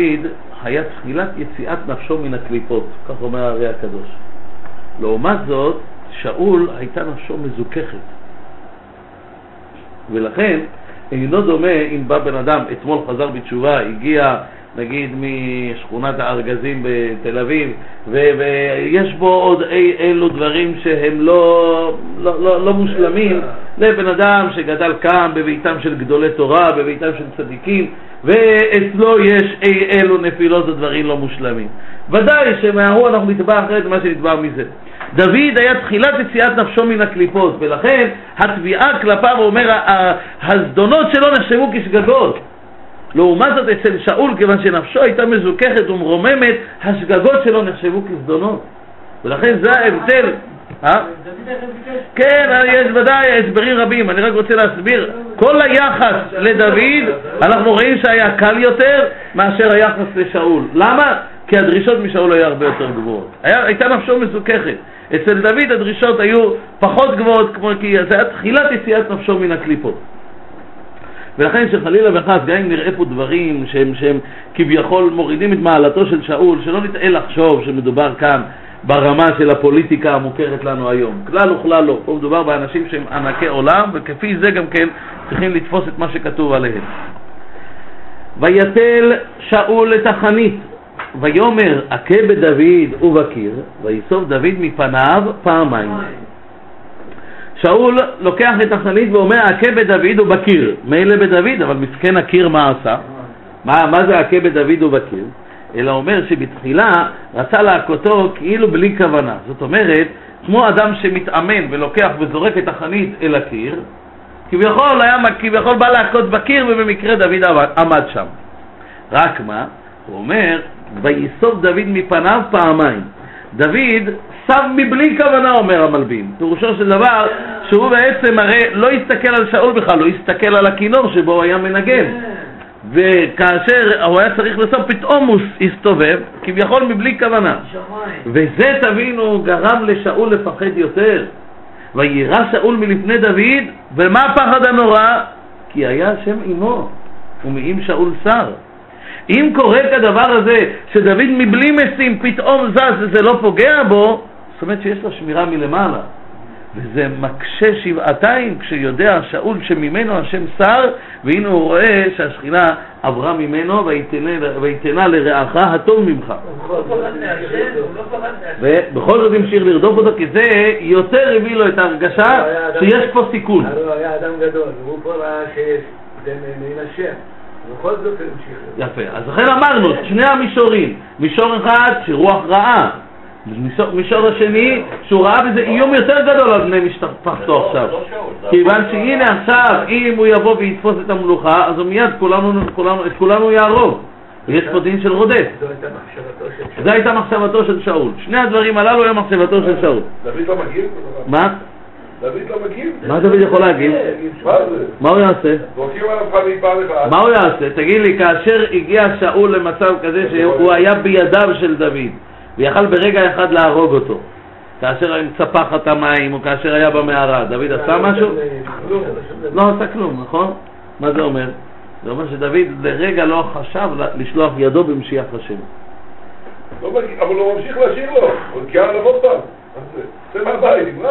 היה תחילת יציאת נפשו מן הקליפות. כך אומר הרי הקדוש. לעומת זאת, שאול הייתה נפשו מזוכחת, ולכן אינו דומה אם בא בן אדם אתמול חזר בתשובה, הגיע נגיד משכונת הארגזים בתל אביב ו- ויש בו עוד אי- אילו דברים שהם לא, לא, לא, לא מושלמים, לבן אדם שגדל כאן בביתם של גדולי תורה, בביתם של צדיקים, ואצלו יש אי- אילו נפילות ודברים לא מושלמים, ודאי שמהרו אנחנו נתבע אחרת מה שנתבע מזה. דוד היה תחילת יציאת נפשו מן הקליפות, ולכן התביעה כלפיו, אומר, הזדונות שלו נחשבו כשגגות. לעומת זאת אצל שאול, כיוון שנפשו הייתה מזוכחת ומרוממת, השגגות שלו נחשבו כזדונות. ולכן זה ההבדל. כן, יש ודאי הסברים רבים, אני רק רוצה להסביר. כל היחס לדוד, אנחנו רואים שהיה קל יותר מאשר היחס לשאול. למה? כי הדרישות משאול היו הרבה יותר גבוהות. הייתה נפשו מזוכחת. אצל דוד הדרישות היו פחות גבוהות, כמו כי זה היה תחילת יציאת נפשו מן הקליפות. ולכן שחלילה וחס, גם אם נראה פה דברים שהם, שהם כביכול מורידים את מעלתו של שאול, שלא נטעה לחשוב שמדובר כאן ברמה של הפוליטיקה המוכרת לנו היום. כלל וכלל לא. פה מדובר באנשים שהם ענקי עולם, וכפי זה גם כן צריכים לתפוס את מה שכתוב עליהם. ויתל שאול את החנית. ויומר עכה בדוד ובקיר, ויסוף דוד מפניו פעמיים. שאול לוקח את החנית ואומר עכה בדוד ובקיר. מילא בדוד, אבל מסכן הקיר מה עשה? מה, מה זה עכה בדוד ובקיר? אלא אומר שבתחילה רצה להכותו כאילו בלי כוונה. זאת אומרת, כמו אדם שמתאמן ולוקח וזורק את החנית אל הקיר, כביכול, היה, כביכול בא להכות בקיר, ובמקרה דוד עמד שם. רק מה? הוא אומר, ויסוף דוד מפניו פעמיים. דוד סב מבלי כוונה, אומר המלבים. פירושו של דבר שהוא בעצם הרי לא הסתכל על שאול בכלל, לא הסתכל על הכינור שבו הוא היה מנגן. וכאשר הוא היה צריך לסוף, פתאום הוא הסתובב, כביכול מבלי כוונה. וזה תבינו גרם לשאול לפחד יותר. וירא שאול מלפני דוד, ומה הפחד הנורא? כי היה השם עמו, ומעם שאול שר. אם קורה כדבר הזה שדוד מבלי משים פתאום זז וזה לא פוגע בו, זאת אומרת שיש לו שמירה מלמעלה. וזה מקשה שבעתיים כשיודע שאול שממנו השם שר, והנה הוא רואה שהשכינה עברה ממנו והיתנה לרעך הטוב ממך. ובכל זאת המשיך לרדוף אותו, כי זה יותר הביא לו את ההרגשה שיש פה סיכון. הוא היה אדם גדול, הוא פה ראה שיש מן השם. יפה, אז לכן אמרנו שני המישורים, מישור אחד שרוח רעה, מישור השני שהוא ראה בזה איום יותר גדול על בני משפחתו עכשיו, כיוון שהנה עכשיו אם הוא יבוא ויתפוס את המלוכה אז הוא מיד את כולנו יערוב, ויש פה דין של רודף. זו הייתה מחשבתו של שאול, שני הדברים הללו היו מחשבתו של שאול. דוד לא מגיב? מה? דוד לא מגיב? מה דוד יכול להגיב? מה הוא יעשה? מה הוא יעשה? תגיד לי, כאשר הגיע שאול למצב כזה שהוא היה בידיו של דוד ויכל ברגע אחד להרוג אותו, כאשר עם צפחת המים או כאשר היה במערה, דוד עשה משהו? לא עשה כלום, נכון? מה זה אומר? זה אומר שדוד לרגע לא חשב לשלוח ידו במשיח השם, אבל הוא ממשיך להשאיר לו עוד כי היה לבוא פעם. זה מה הבאי, נגמר?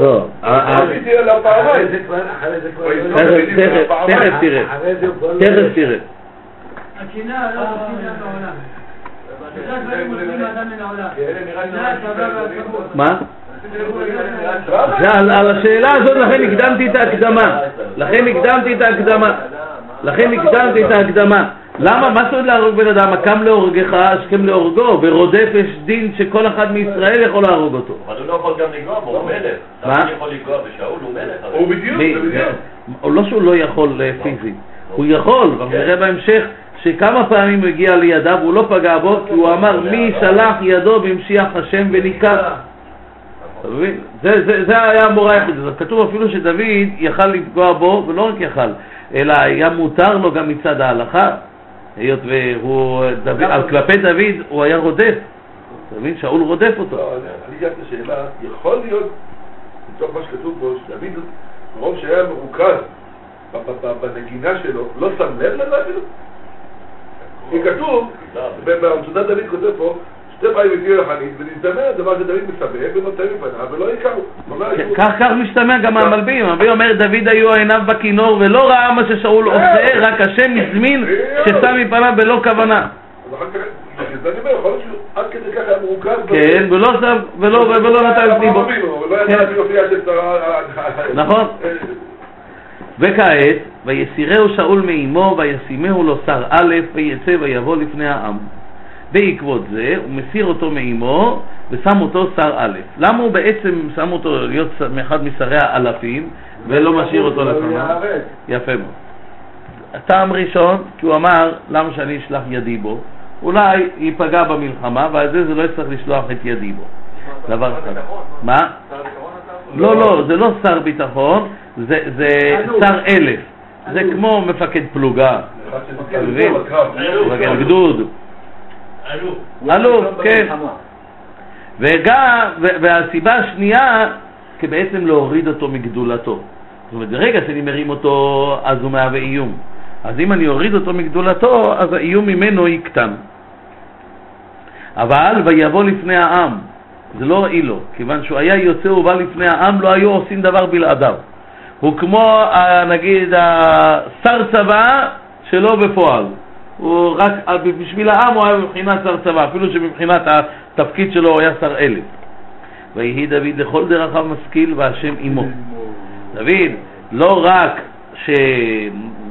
לא, תבידי על הפעמיים. תכף תראה, תכף תראה. הקינה לא עושים לה לעולם. זה הדברים עושים לאדם מן העולם. זה השבב והסבור. מה? על השאלה הזאת לכן הקדמתי את ההקדמה. לכן הקדמתי את ההקדמה. לכן הקדמתי את ההקדמה. למה? מה צריך להרוג בן אדם? הקם להורגך, השכם להורגו, ברודף יש דין שכל אחד מישראל יכול להרוג אותו. אבל הוא לא יכול גם לגוע, הוא מלך. מה? הוא יכול לגוע בשאול, הוא מלך. הוא בדיוק, בדיוק. לא שהוא לא יכול פיזי, הוא יכול, ונראה בהמשך שכמה פעמים הוא הגיע לידיו, הוא לא פגע בו, כי הוא אמר מי שלח ידו במשיח השם וניקח. זה היה המורה היחידה. כתוב אפילו שדוד יכל לפגוע בו, ולא רק יכל, אלא היה מותר לו גם מצד ההלכה. היות והוא, על כלפי דוד הוא היה רודף, אתה מבין? שאול רודף אותו. לא, אני אגב את השאלה, יכול להיות, מתוך מה שכתוב בו, שדוד מרוב שהיה מרוכז בנגינה שלו, לא שם לב לדוד? כי כתוב, במצודת דוד כותב פה, שתי פעמים הגיעו לחנית, ונזדמר הדבר שדוד מסמך ונותן מפניו ולא יקרו. כך כך משתמע גם המלבים. המלבים אומר דוד היו עיניו בכינור ולא ראה מה ששאול עושה, רק השם הזמין ששם מפניו בלא כוונה. אז אחר כך, זה אני אומר, יכול להיות שעד כדי כך היה מרוכז. כן, ולא נתן סיבות. לא ידע להופיע של... נכון. וכעת, ויסירהו שאול מאימו וישימהו לו שר א' ויצא ויבוא לפני העם. בעקבות זה הוא מסיר אותו מאימו ושם אותו שר א'. למה הוא בעצם שם אותו להיות אחד משרי האלפים ולא משאיר אותו לפניו? יפה מאוד. הטעם ראשון, כי הוא אמר למה שאני אשלח ידי בו, אולי ייפגע במלחמה ועל זה זה לא יצטרך לשלוח את ידי בו. דבר אחד. מה? לא לא, זה לא שר ביטחון, זה זה שר אלף, זה כמו מפקד פלוגה, מפקד גדוד, אלוף, כן. וגם, והסיבה השנייה, כבעצם להוריד אותו מגדולתו. זאת אומרת, ברגע שאני מרים אותו, אז הוא מהווה איום. אז אם אני אוריד אותו מגדולתו, אז האיום ממנו יקטן. אבל, ויבוא לפני העם. זה לא ראי לו, כיוון שהוא היה יוצא ובא לפני העם, לא היו עושים דבר בלעדיו. הוא כמו, נגיד, שר צבא שלא בפועל. הוא רק, בשביל העם הוא היה מבחינת שר צבא, אפילו שמבחינת התפקיד שלו הוא היה שר אלף. ויהי דוד לכל דרכיו משכיל והשם עמו. דוד לא רק ש...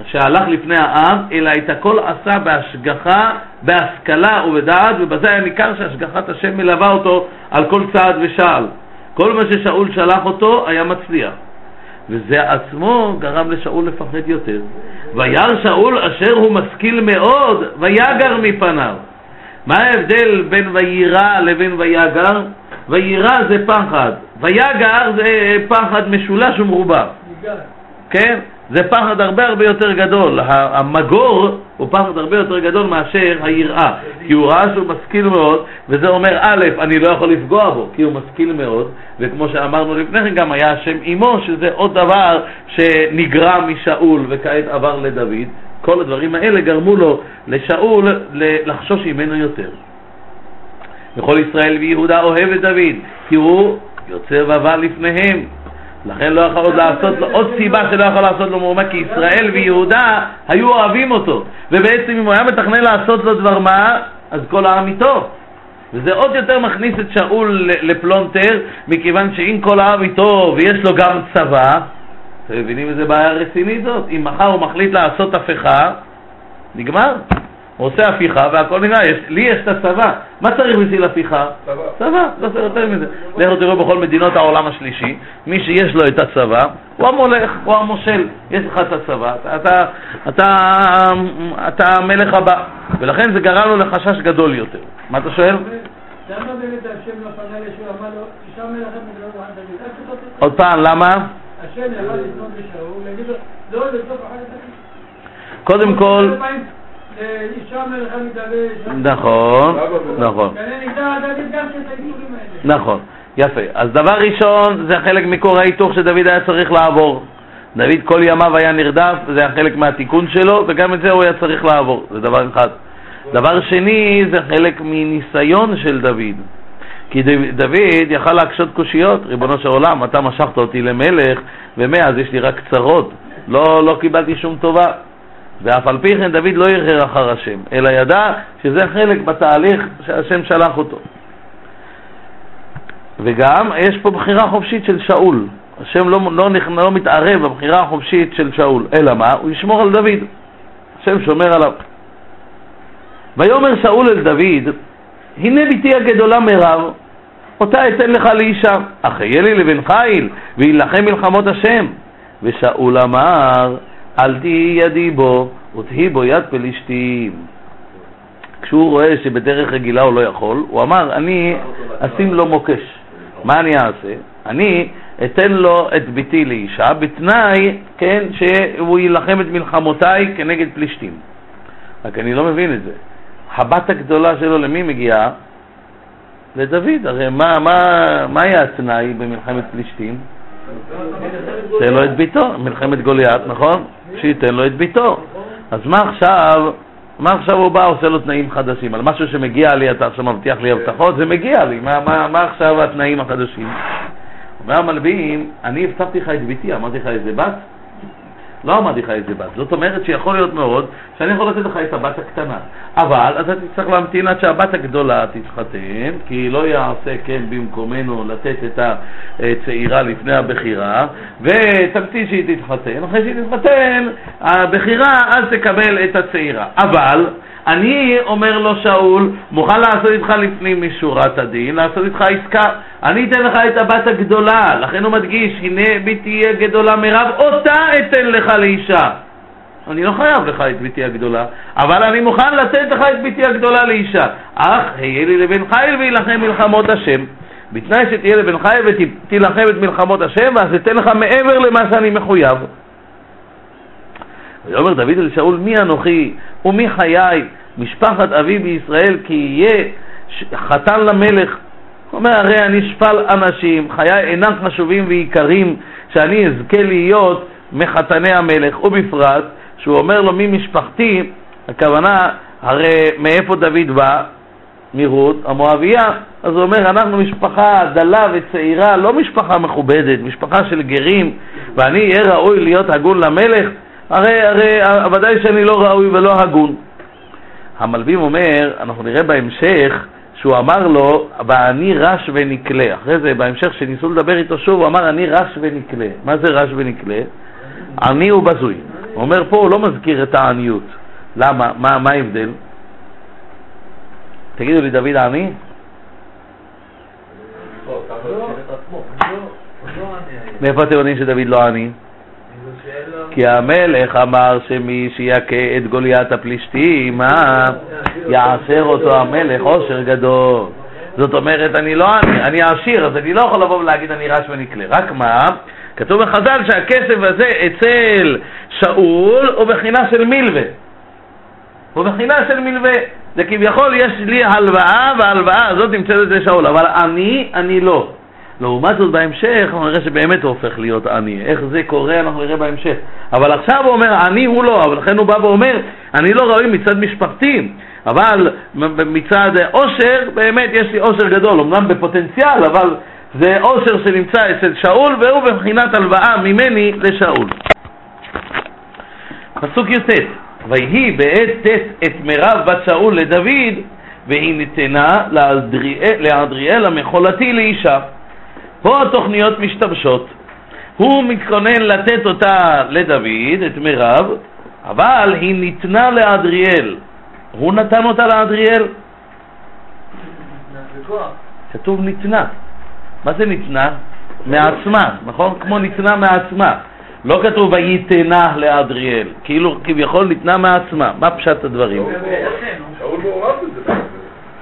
שהלך לפני העם, אלא את הכל עשה בהשגחה, בהשכלה ובדעת, ובזה היה ניכר שהשגחת השם מלווה אותו על כל צעד ושעל. כל מה ששאול שלח אותו היה מצליח. וזה עצמו גרם לשאול לפחד יותר. וירא שאול אשר הוא משכיל מאוד ויגר מפניו. מה ההבדל בין וירא לבין ויגר? וירא זה פחד, ויגר זה פחד משולש ומרובע. כן? זה פחד הרבה הרבה יותר גדול. המגור הוא פחד הרבה יותר גדול מאשר היראה, כי הוא ראה שהוא משכיל מאוד, וזה אומר א', אני לא יכול לפגוע בו כי הוא משכיל מאוד, וכמו שאמרנו לפני כן גם היה השם עמו, שזה עוד דבר שנגרע משאול וכעת עבר לדוד. כל הדברים האלה גרמו לו, לשאול, לחשוש ממנו יותר. וכל ישראל ויהודה אוהב את דוד, כי הוא יוצר ובא לפניהם, לכן לא יכול לעשות לו, עוד סיבה שלא יכול לעשות לו מהומה, כי ישראל ויהודה היו אוהבים אותו, ובעצם אם הוא היה מתכנן לעשות לו דבר מה, אז כל העם איתו, וזה עוד יותר מכניס את שאול לפלונטר, מכיוון שאם כל העם איתו ויש לו גם צבא, אתם מבינים איזה בעיה רצינית זאת? אם מחר הוא מחליט לעשות הפיכה, נגמר. הוא עושה הפיכה והכל נראה, יש, לי יש את הצבא. מה צריך בשביל הפיכה? צבא. צבא, לא צריך יותר מזה. לכו תראו בכל מדינות העולם השלישי, מי שיש לו את הצבא, הוא המולך, הוא המושל. יש לך את הצבא, אתה, אתה, אתה, אתה המלך הבא. ולכן זה גרם לו לחשש גדול יותר. מה אתה שואל? למה באמת השם לא פנה לשאול, אמר לו, אישה מלאכת מגלון וחנדה? עוד פעם, למה? השם ירד לפנות לשאול, להגיד לו, לא, לסוף אחת את זה. קודם כל... נכון, נכון, נכון, יפה. אז דבר ראשון, זה חלק מכור ההיתוך שדוד היה צריך לעבור. דוד כל ימיו היה נרדף, זה היה חלק מהתיקון שלו, וגם את זה הוא היה צריך לעבור, זה דבר אחד. דבר שני, זה חלק מניסיון של דוד, כי דוד יכל להקשות קושיות. ריבונו של עולם, אתה משכת אותי למלך ומאז יש לי רק צרות, לא, לא קיבלתי שום טובה. ואף על פי כן דוד לא ירחר אחר השם, אלא ידע שזה חלק בתהליך שהשם שלח אותו. וגם יש פה בחירה חופשית של שאול, השם לא, לא, לא מתערב בבחירה החופשית של שאול, אלא מה? הוא ישמור על דוד, השם שומר עליו. ויאמר שאול אל דוד, הנה ביתי הגדולה מרב, אותה אתן לך לאישה, אך יהיה לי לבן חיל וילחם מלחמות השם. ושאול אמר, אל תהי ידי בו, ותהי בו יד פלישתים. כשהוא רואה שבדרך רגילה הוא לא יכול, הוא אמר, אני אשים לו מוקש. מה אני אעשה? אני אתן לו את ביתי לאישה, בתנאי, כן, שהוא ילחם את מלחמותיי כנגד פלישתים. רק אני לא מבין את זה. הבת הגדולה שלו למי מגיעה? לדוד. הרי מה, מה, מה היה התנאי במלחמת פלישתים? תן לו את ביתו, מלחמת גוליית, נכון? שייתן לו את ביתו. אז מה עכשיו, מה עכשיו הוא בא, עושה לו תנאים חדשים, על משהו שמגיע לי, אתה עכשיו מבטיח לי הבטחות, זה מגיע לי, מה, מה, מה עכשיו התנאים החדשים? אומר המלבים, אני הבטחתי לך את ביתי, אמרתי לך איזה בת? לא אמרתי לך איזה בת, זאת אומרת שיכול להיות מאוד, שאני יכול לתת לך את הבת הקטנה, אבל אתה תצטרך להמתין עד שהבת הגדולה תתחתן, כי לא יעשה כן במקומנו לתת את הצעירה לפני הבחירה, ותמתין שהיא תתחתן, אחרי שהיא תתחתן, הבחירה אז תקבל את הצעירה. אבל אני אומר לו שאול, מוכן לעשות איתך לפנים משורת הדין, לעשות איתך עסקה, אני אתן לך את הבת הגדולה, לכן הוא מדגיש, הנה ביתי הגדולה מרב, אותה אתן לך לאישה. אני לא חייב לך את ביתי הגדולה, אבל אני מוכן לתת לך את ביתי הגדולה לאישה. אך, היה לי לבן חיל וילחם מלחמות השם, בתנאי שתהיה לבן חיל ותילחם את מלחמות השם, ואז אתן לך מעבר למה שאני מחויב. ואומר דוד אל שאול, מי אנוכי ומי חיי, משפחת אבי בישראל, כי יהיה חתן למלך. הוא אומר, הרי אני שפל אנשים, חיי אינם חשובים ועיקרים, שאני אזכה להיות מחתני המלך. ובפרט, שהוא אומר לו, מי משפחתי, הכוונה, הרי מאיפה דוד בא? מרות המואביה. אז הוא אומר, אנחנו משפחה דלה וצעירה, לא משפחה מכובדת, משפחה של גרים, ואני אהיה ראוי להיות הגון למלך. הרי, הרי, ודאי שאני לא ראוי ולא הגון. המלבים אומר, אנחנו נראה בהמשך שהוא אמר לו, ואני רש ונקלה. אחרי זה, בהמשך שניסו לדבר איתו שוב, הוא אמר, אני רש ונקלה. מה זה רש ונקלה? אני הוא בזוי. הוא אומר, פה הוא לא מזכיר את העניות. למה? מה, מה ההבדל? תגידו לי, דוד העני? מאיפה אתם יודעים שדוד לא עני? כי המלך אמר שמי שיכה את גוליית הפלישתים יעשר אותו המלך עושר גדול. זאת אומרת, אני לא עני, אני עשיר, אז אני לא יכול לבוא ולהגיד אני רש ונקלה. רק מה? כתוב בחז"ל שהכסף הזה אצל שאול הוא בחינה של מלווה. הוא בחינה של מלווה. זה כביכול יש לי הלוואה, וההלוואה הזאת נמצאת אצל שאול, אבל אני, אני לא. לעומת זאת בהמשך אנחנו נראה שבאמת הוא הופך להיות עני. איך זה קורה אנחנו נראה בהמשך, אבל עכשיו הוא אומר עני הוא לא, אבל לכן הוא בא ואומר אני לא ראוי מצד משפחתי, אבל מצד עושר באמת יש לי עושר גדול, אמנם בפוטנציאל, אבל זה אושר שנמצא אצל שאול, והוא בבחינת הלוואה ממני לשאול. פסוק יוטט: ויהי בעת תת את מרב בת שאול לדוד, והיא ניתנה לאדריאל המחולתי לאישה. פה התוכניות משתבשות. הוא מתכונן לתת אותה לדוד, את מרב, אבל היא ניתנה לאדריאל. הוא נתן אותה לאדריאל. כתוב ניתנה. מה זה ניתנה? מעצמה, נכון? כמו ניתנה מעצמה. לא כתוב ויתנה לאדריאל, כאילו כביכול ניתנה מעצמה. מה פשט הדברים?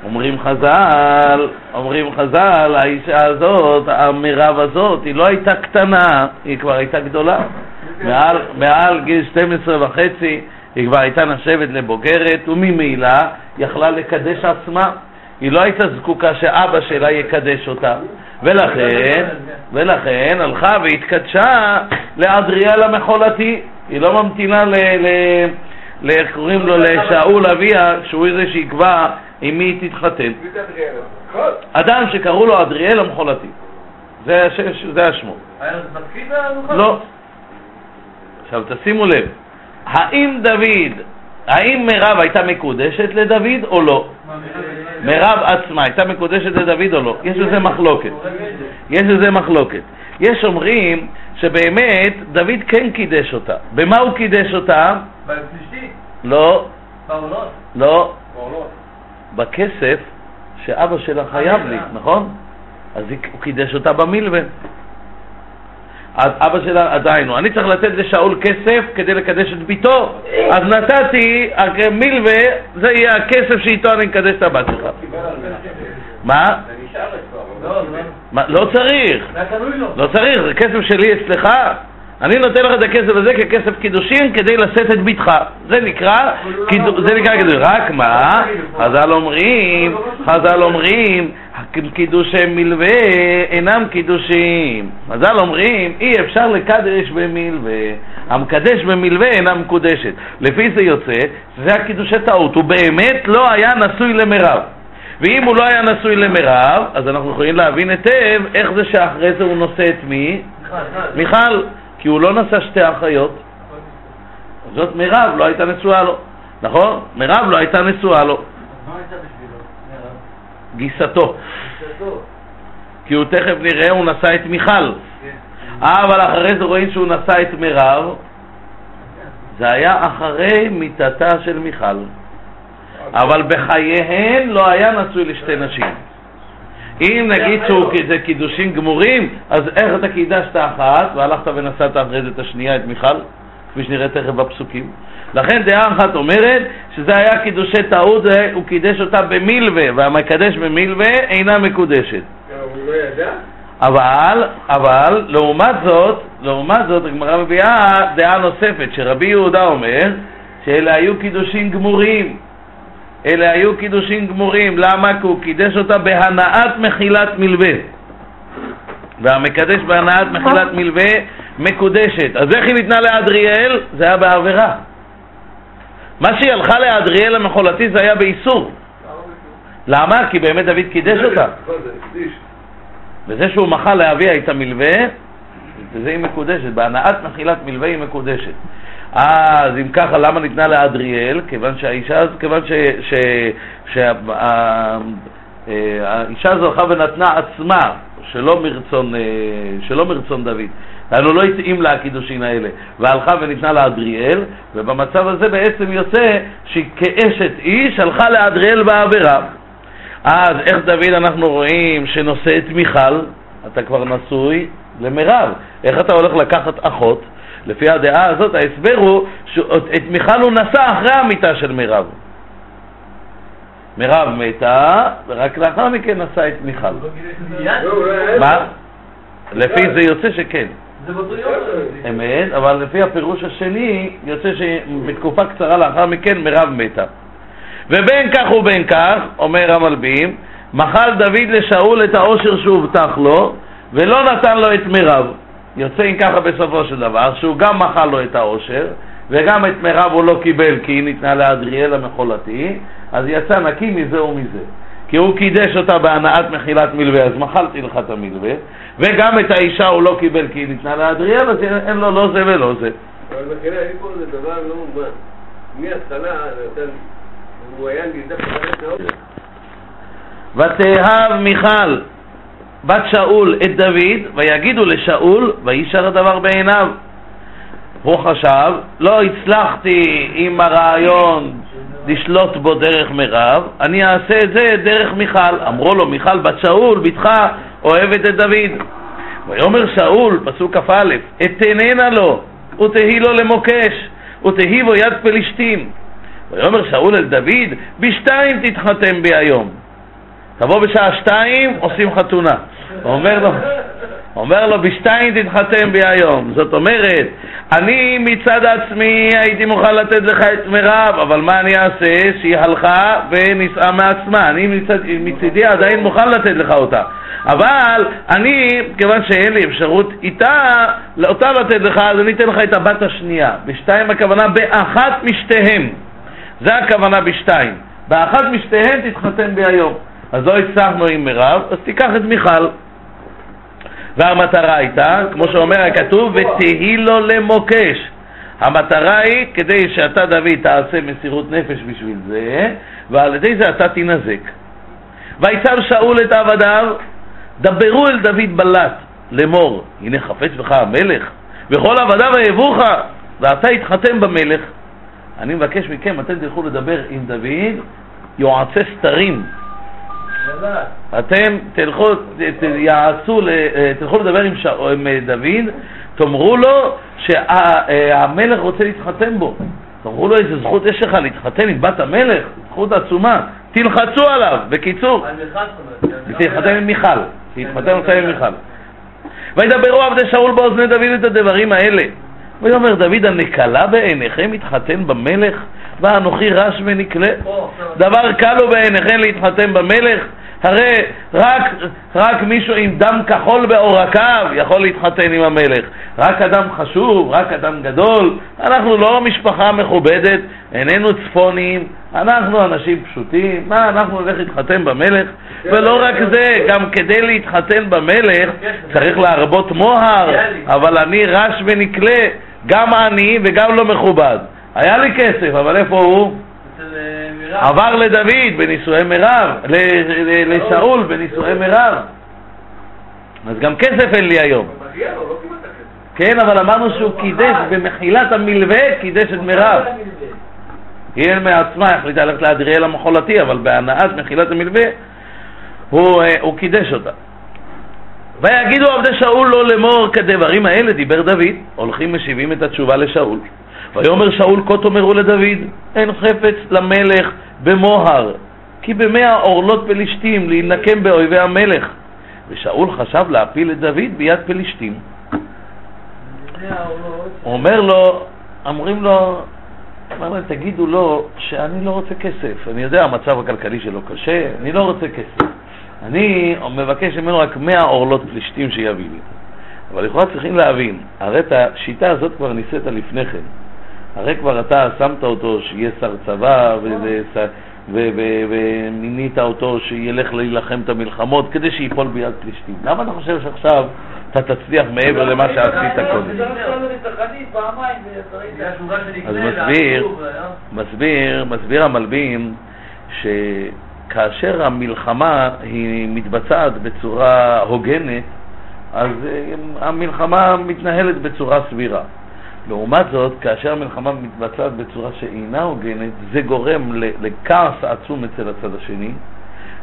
אומרים חז"ל, אומרים חז"ל, האישה הזאת, המרב הזאת, היא לא הייתה קטנה, היא כבר הייתה גדולה. מעל, מעל גיל שתים עשרה וחצי היא כבר הייתה נחשבת לבוגרת, וממילא יכלה לקדש עצמה. היא לא הייתה זקוקה שאבא שלה יקדש אותה, ולכן, ולכן הלכה והתקדשה לאדריאל המחולתי. היא לא ממתינה ל... ל, ל קוראים לו לשאול אביה, שהוא איזה שיקבע עם מי היא תתחתן. אדם שקראו לו אדריאל המחולתי, זה השמו. לא. עכשיו תשימו לב, האם דוד, האם מרב הייתה מקודשת לדוד או לא? מרב עצמה הייתה מקודשת לדוד או לא? יש לזה מחלוקת. יש לזה מחלוקת. יש אומרים שבאמת דוד כן קידש אותה. במה הוא קידש אותה? בפלישתי? לא. בעולות? לא. בעולות. בכסף שאבא שלה חייב לי, נכון? אז הוא קידש אותה במלבן. אז אבא שלה עדיין, אני צריך לתת לשאול כסף כדי לקדש את ביתו, אז נתתי מלווה, זה יהיה הכסף שאיתו אני מקדש את הבת שלך. מה? לא צריך, לא צריך, זה כסף שלי אצלך, אני נותן לך את הכסף הזה ככסף קידושין כדי לשאת את ביתך. זה נקרא קידושין. רק מה? חז"ל אומרים, חז"ל אומרים קידושי מלווה אינם קידושים. חז"ל אומרים אי אפשר לקדש במלווה, המקדש במלווה אינה מקודשת. לפי זה יוצא שזה הקידושי טעות, הוא באמת לא היה נשוי למרב, ואם הוא לא היה נשוי למרב אז אנחנו יכולים להבין היטב איך זה שאחרי זה הוא נושא את מי? מיכל, כי הוא לא נשא שתי אחיות. זאת מרב לא הייתה נשואה לו, נכון? מרב לא הייתה נשואה לו. מה הייתה בשבילו? גיסתו. כי הוא תכף נראה, הוא נשא את מיכל. אבל אחרי זה רואים שהוא נשא את מרב. זה היה אחרי מיתתה של מיכל. אבל בחייהן לא היה נשוי לשתי נשים. אם נגיד שהוא זה קידושים גמורים, אז איך אתה קידשת אחת והלכת ונשאת אחרי זה את השנייה, את מיכל, כפי שנראה תכף בפסוקים? לכן דעה אחת אומרת שזה היה קידושי טעות, הוא קידש אותה במילווה, והמקדש במילווה אינה מקודשת. הוא לא ידע? אבל, אבל, לעומת זאת, לעומת זאת, הגמרא מביאה דעה נוספת, שרבי יהודה אומר שאלה היו קידושים גמורים. אלה היו קידושים גמורים, למה? כי הוא קידש אותה בהנאת מחילת מלווה, והמקדש בהנאת מחילת מלווה מקודשת. אז איך היא ניתנה לאדריאל? זה היה בעבירה. מה שהיא הלכה לאדריאל המחולתי זה היה באיסור. למה? כי באמת דוד קידש אותה, וזה שהוא מחל לאביה את המלווה, וזה היא מקודשת, בהנאת מחילת מלווה היא מקודשת. אז אם ככה, למה ניתנה לאדריאל? כיוון שהאישה, כיוון שהאישה הזו הלכה ונתנה עצמה שלא מרצון, שלא מרצון דוד, אבל הוא לא התאים לה הקידושין האלה, והלכה וניתנה לאדריאל, ובמצב הזה בעצם יוצא שכאשת איש הלכה לאדריאל בעבירה. אז איך דוד אנחנו רואים שנושא את מיכל? אתה כבר נשוי למרב, איך אתה הולך לקחת אחות? לפי הדעה הזאת ההסבר הוא שאת מיכל הוא נשא אחרי המיטה של מרב. מרב מתה ורק לאחר מכן נשא את מיכל. מה? לפי זה יוצא שכן. אמת, אבל לפי הפירוש השני יוצא שבתקופה קצרה לאחר מכן מרב מתה. ובין כך ובין כך, אומר המלבים, מחל דוד לשאול את האושר שהובטח לו ולא נתן לו את מרב. יוצא עם ככה בסופו של דבר שהוא גם מחל לו את האושר וגם את מרב הוא לא קיבל כי היא ניתנה לאדריאל המחולתי, אז יצא נקי מזה ומזה. כי הוא קידש אותה בהנעת מחילת מלווה, אז מחלתי לך את המלווה, וגם את האישה הוא לא קיבל כי היא ניתנה לאדריאל, אז אין לו לא זה ולא זה. אבל מחילה, אין פה איזה דבר לא מובן. מהתחלה, הוא היה נדע חדש מאוד. ותאהב מיכל, בת שאול, את דוד, ויגידו לשאול, וישר הדבר בעיניו. הוא חשב, לא הצלחתי עם הרעיון לשלוט בו דרך מרב, אני אעשה את זה דרך מיכל. אמרו לו, מיכל בת שאול, בתך אוהבת את דוד. ויאמר שאול, פסוק כ' א', אתננה לו, ותהי לו למוקש, ותהי בו יד פלשתים. ויאמר שאול אל דוד, בשתיים תתחתם בי היום. תבוא בשעה שתיים, עושים חתונה. אומר לו, אומר לו, בשתיים תתחתם בי היום. זאת אומרת, אני מצד עצמי הייתי מוכן לתת לך את מרב, אבל מה אני אעשה? שהיא הלכה ונישאה מעצמה. אני מצד, מצידי עדיין מוכן לתת לך אותה. אבל אני, כיוון שאין לי אפשרות איתה, אותה לתת לך, אז אני אתן לך את הבת השנייה. בשתיים הכוונה באחת משתיהם. זה הכוונה בשתיים. באחת משתיהם תתחתם בי היום. אז לא הצלחנו עם מרב, אז תיקח את מיכל. והמטרה הייתה, כמו שאומר הכתוב, ותהי לו למוקש. המטרה היא כדי שאתה דוד תעשה מסירות נפש בשביל זה, ועל ידי זה אתה תינזק. ויצב שאול את עבדיו, דברו אל דוד בלט, לאמור, הנה חפץ בך המלך, וכל עבדיו אהבוך, ואתה התחתם במלך. אני מבקש מכם, אתם תלכו לדבר עם דוד, יועצי סתרים. אתם תלכו, יעשו, תלכו לדבר עם דוד, תאמרו לו שהמלך רוצה להתחתן בו, תאמרו לו איזה זכות יש לך להתחתן עם בת המלך, זכות עצומה, תלחצו עליו, בקיצור, תתחתן עם מיכל, תתחתן אותה עם מיכל. וידברו עבדי שאול באוזני דוד את הדברים האלה, ויאמר דוד, הנקלה בעיניכם התחתן במלך, ואנוכי רש ונקלה. דבר קל הוא בעיניכם להתחתן במלך, הרי רק, רק מישהו עם דם כחול בעורקיו יכול להתחתן עם המלך. רק אדם חשוב, רק אדם גדול. אנחנו לא משפחה מכובדת, איננו צפונים, אנחנו אנשים פשוטים, מה אנחנו נלך להתחתן במלך? ולא רק זה, גם כדי להתחתן במלך צריך להרבות מוהר, אבל אני רש ונקלה, גם אני וגם לא מכובד. היה לי כסף, אבל איפה הוא? עבר לדוד בנישואי מרב, לשאול בנישואי מרב. אז גם כסף אין לי היום. כן, אבל אמרנו שהוא קידש במחילת המלווה, קידש את מרב. היא אין מעצמה, החליטה ללכת לאדריאל המחולתי, אבל בהנעת מחילת המלווה הוא קידש אותה. ויגידו עבדי שאול לא לאמור, כדברים האלה דיבר דוד, הולכים משיבים את התשובה לשאול. ויאמר שאול כה תאמרו לדוד, אין חפץ למלך במוהר, כי במאה אורלות פלשתים להינקם באויבי המלך. ושאול חשב להפיל את דוד ביד פלשתים. אומר לו, אמרים לו, אמר להם, תגידו לו שאני לא רוצה כסף, אני יודע המצב הכלכלי שלו קשה, אני לא רוצה כסף, אני מבקש ממנו רק מאה אורלות פלשתים שיביא לי. אבל לכאורה צריכים להבין, הרי את השיטה הזאת כבר ניסית לפני כן, הרי כבר אתה שמת אותו שיהיה שר צבא ומינית אותו שילך להילחם את המלחמות כדי שיפול ביד פלישתים. למה אתה חושב שעכשיו אתה תצליח מעבר למה שעשית קודם? אז מסביר, מסביר, מסביר המלבים שכאשר המלחמה היא מתבצעת בצורה הוגנת, אז המלחמה מתנהלת בצורה סבירה. לעומת זאת, כאשר המלחמה מתבצעת בצורה שאינה הוגנת, זה גורם לכעס עצום אצל הצד השני,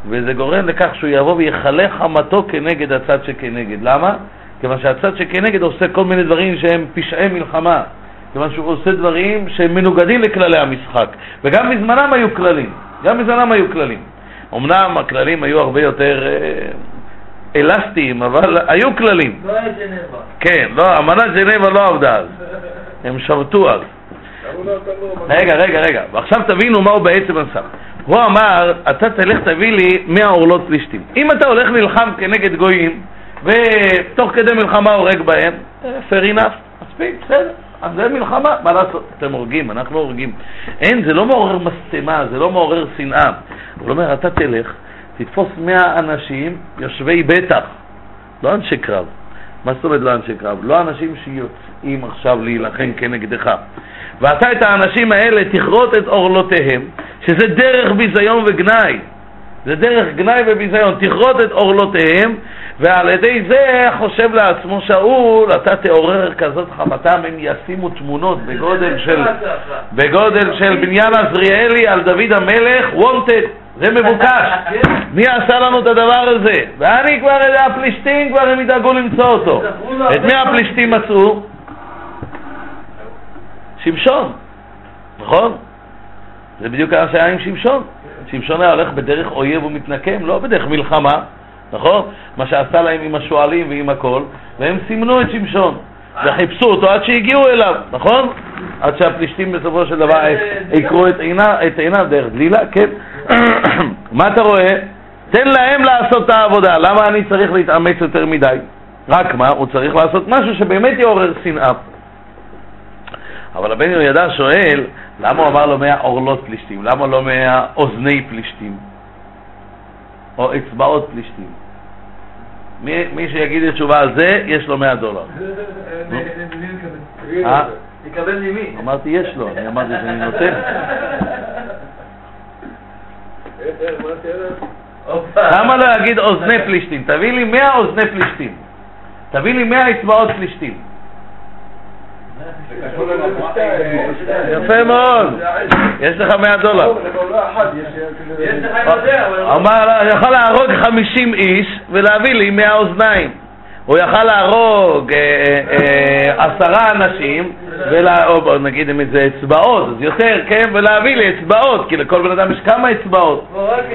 וזה גורם לכך שהוא יבוא ויחלה חמתו כנגד הצד שכנגד. למה? כיוון שהצד שכנגד עושה כל מיני דברים שהם פשעי מלחמה, כיוון שהוא עושה דברים שהם מנוגדים לכללי המשחק, וגם מזמנם היו כללים, גם מזמנם היו כללים. אמנם הכללים היו הרבה יותר אלסטיים, אבל היו כללים. לא היה ג'נבה. כן, לא, אמנת ג'נבה לא עבדה אז. הם שבתו אז. רגע, רגע, רגע. ועכשיו תבינו מה הוא בעצם עשה. הוא אמר, אתה תלך תביא לי מאה אורלות פלישתים. אם אתה הולך ללחם כנגד גויים, ותוך כדי מלחמה הורג בהם, fair enough, מספיק, בסדר. אז זה מלחמה, מה לעשות? אתם הורגים, אנחנו הורגים. אין, זה לא מעורר מסתמה, זה לא מעורר שנאה. הוא אומר, אתה תלך תתפוס מאה אנשים יושבי בטח, לא אנשי קרב. מה זאת אומרת לא אנשי קרב? לא אנשים שיוצאים עכשיו להילחם כנגדך. ואתה את האנשים האלה תכרות את אורלותיהם, שזה דרך ביזיון וגנאי. זה דרך גנאי וביזיון, תכרות את אורלותיהם, ועל ידי זה חושב לעצמו שאול, אתה תעורר כזאת חבטם, הם ישימו תמונות בגודל של בגודל של בניין עזריאלי על דוד המלך, wanted, זה מבוקש. מי עשה לנו את הדבר הזה? ואני כבר, הפלישתים כבר הם ידאגו למצוא אותו. את מי הפלישתים מצאו? שמשון, נכון? זה בדיוק מה שהיה עם שמשון. שמשון היה הולך בדרך אויב ומתנקם, לא בדרך מלחמה, נכון? מה שעשה להם עם השואלים ועם הכל, והם סימנו את שמשון וחיפשו אותו עד שהגיעו אליו, נכון? עד שהפלישתים בסופו של דבר יקרו את עיניו דרך דלילה, כן? מה אתה רואה? תן להם לעשות את העבודה. למה אני צריך להתאמץ יותר מדי? רק מה? הוא צריך לעשות משהו שבאמת יעורר שנאה. אבל הבן יהוידע שואל, למה הוא אמר לו מאה אורלות פלישתים? למה לא מאה אוזני פלישתים? או אצבעות פלישתים? מי, מי שיגיד את תשובה על זה, יש לו מאה דולר. יקבל ממי? אמרתי, יש לו. אני אמרתי שאני נותן. למה לא יגיד אוזני פלישתים? תביא לי מאה אוזני פלישתים. תביא לי מאה אצבעות פלישתים. יפה מאוד, יש לך מאה דולר. אמר, יכל להרוג חמישים איש ולהביא לי מאה אוזניים. הוא יכל להרוג עשרה אנשים, או נגיד אם זה אצבעות אז יותר, כן, ולהביא לי אצבעות, כי לכל בן אדם יש כמה אצבעות.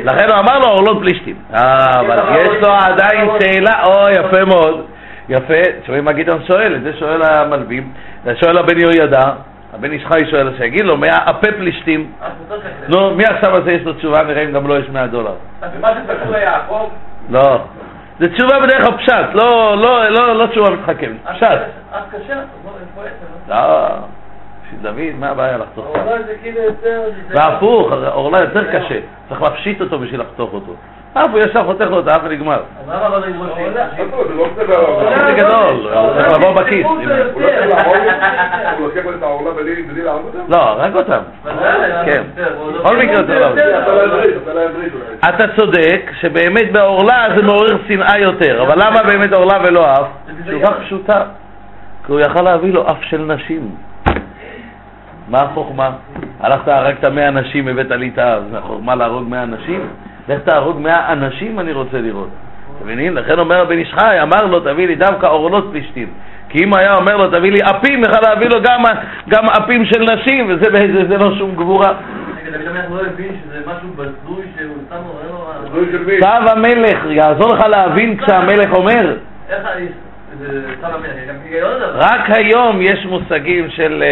לכן הוא אמר לו אורלות פלישתים, אבל יש לו עדיין שאלה. או, יפה מאוד, יפה. תשמעי מה גדעון שואל, את זה שואל המלבים, זה שואל הבן יהוידע, הבן איש חי שואל, שיגיד לו מאה הפה פלישתים. נו, מי עכשיו הזה יש לו תשובה? נראה אם גם לא יש מאה דולר. מה זה תקשור ליעקב? לא, זה תשובה בדרך הפשט, לא תשובה מתחכם, פשט. אז קשה, לא, דוד, מה הבעיה לחתוך? והפוך, אורלה יותר קשה, צריך להפשיט אותו בשביל לחתוך אותו. אף הוא ישר חותך לו את האף ונגמר. אז למה לא נגמר? זה גדול, הוא צריך לבוא בכיס. הוא לוקח את העולה בלי לעמוד? לא, רק אותם. כן, בכל מקרה זה לא. אתה צודק שבאמת בעורלה זה מעורר שנאה יותר, אבל למה באמת עורלה ולא אף? תשובה פשוטה, כי הוא יכל להביא לו אף של נשים. מה החוכמה? הלכת הרגת מאה נשים, הבאת לי את האף, זה החוכמה להרוג מאה נשים? לך תהרוג מאה אנשים, אני רוצה לראות. תבינים? לכן אומר הבן איש חי, אמר לו תביא לי דווקא אורלות פלישתים, כי אם היה אומר לו תביא לי אפים, יכל להביא לו גם גם אפים של נשים, וזה זה, זה לא שום גבורה. אני גם לא מבין שזה משהו בזוי שהוא סתם אומר. צו המלך יעזור לך להבין כשהמלך אומר. איך רק היום יש מושגים של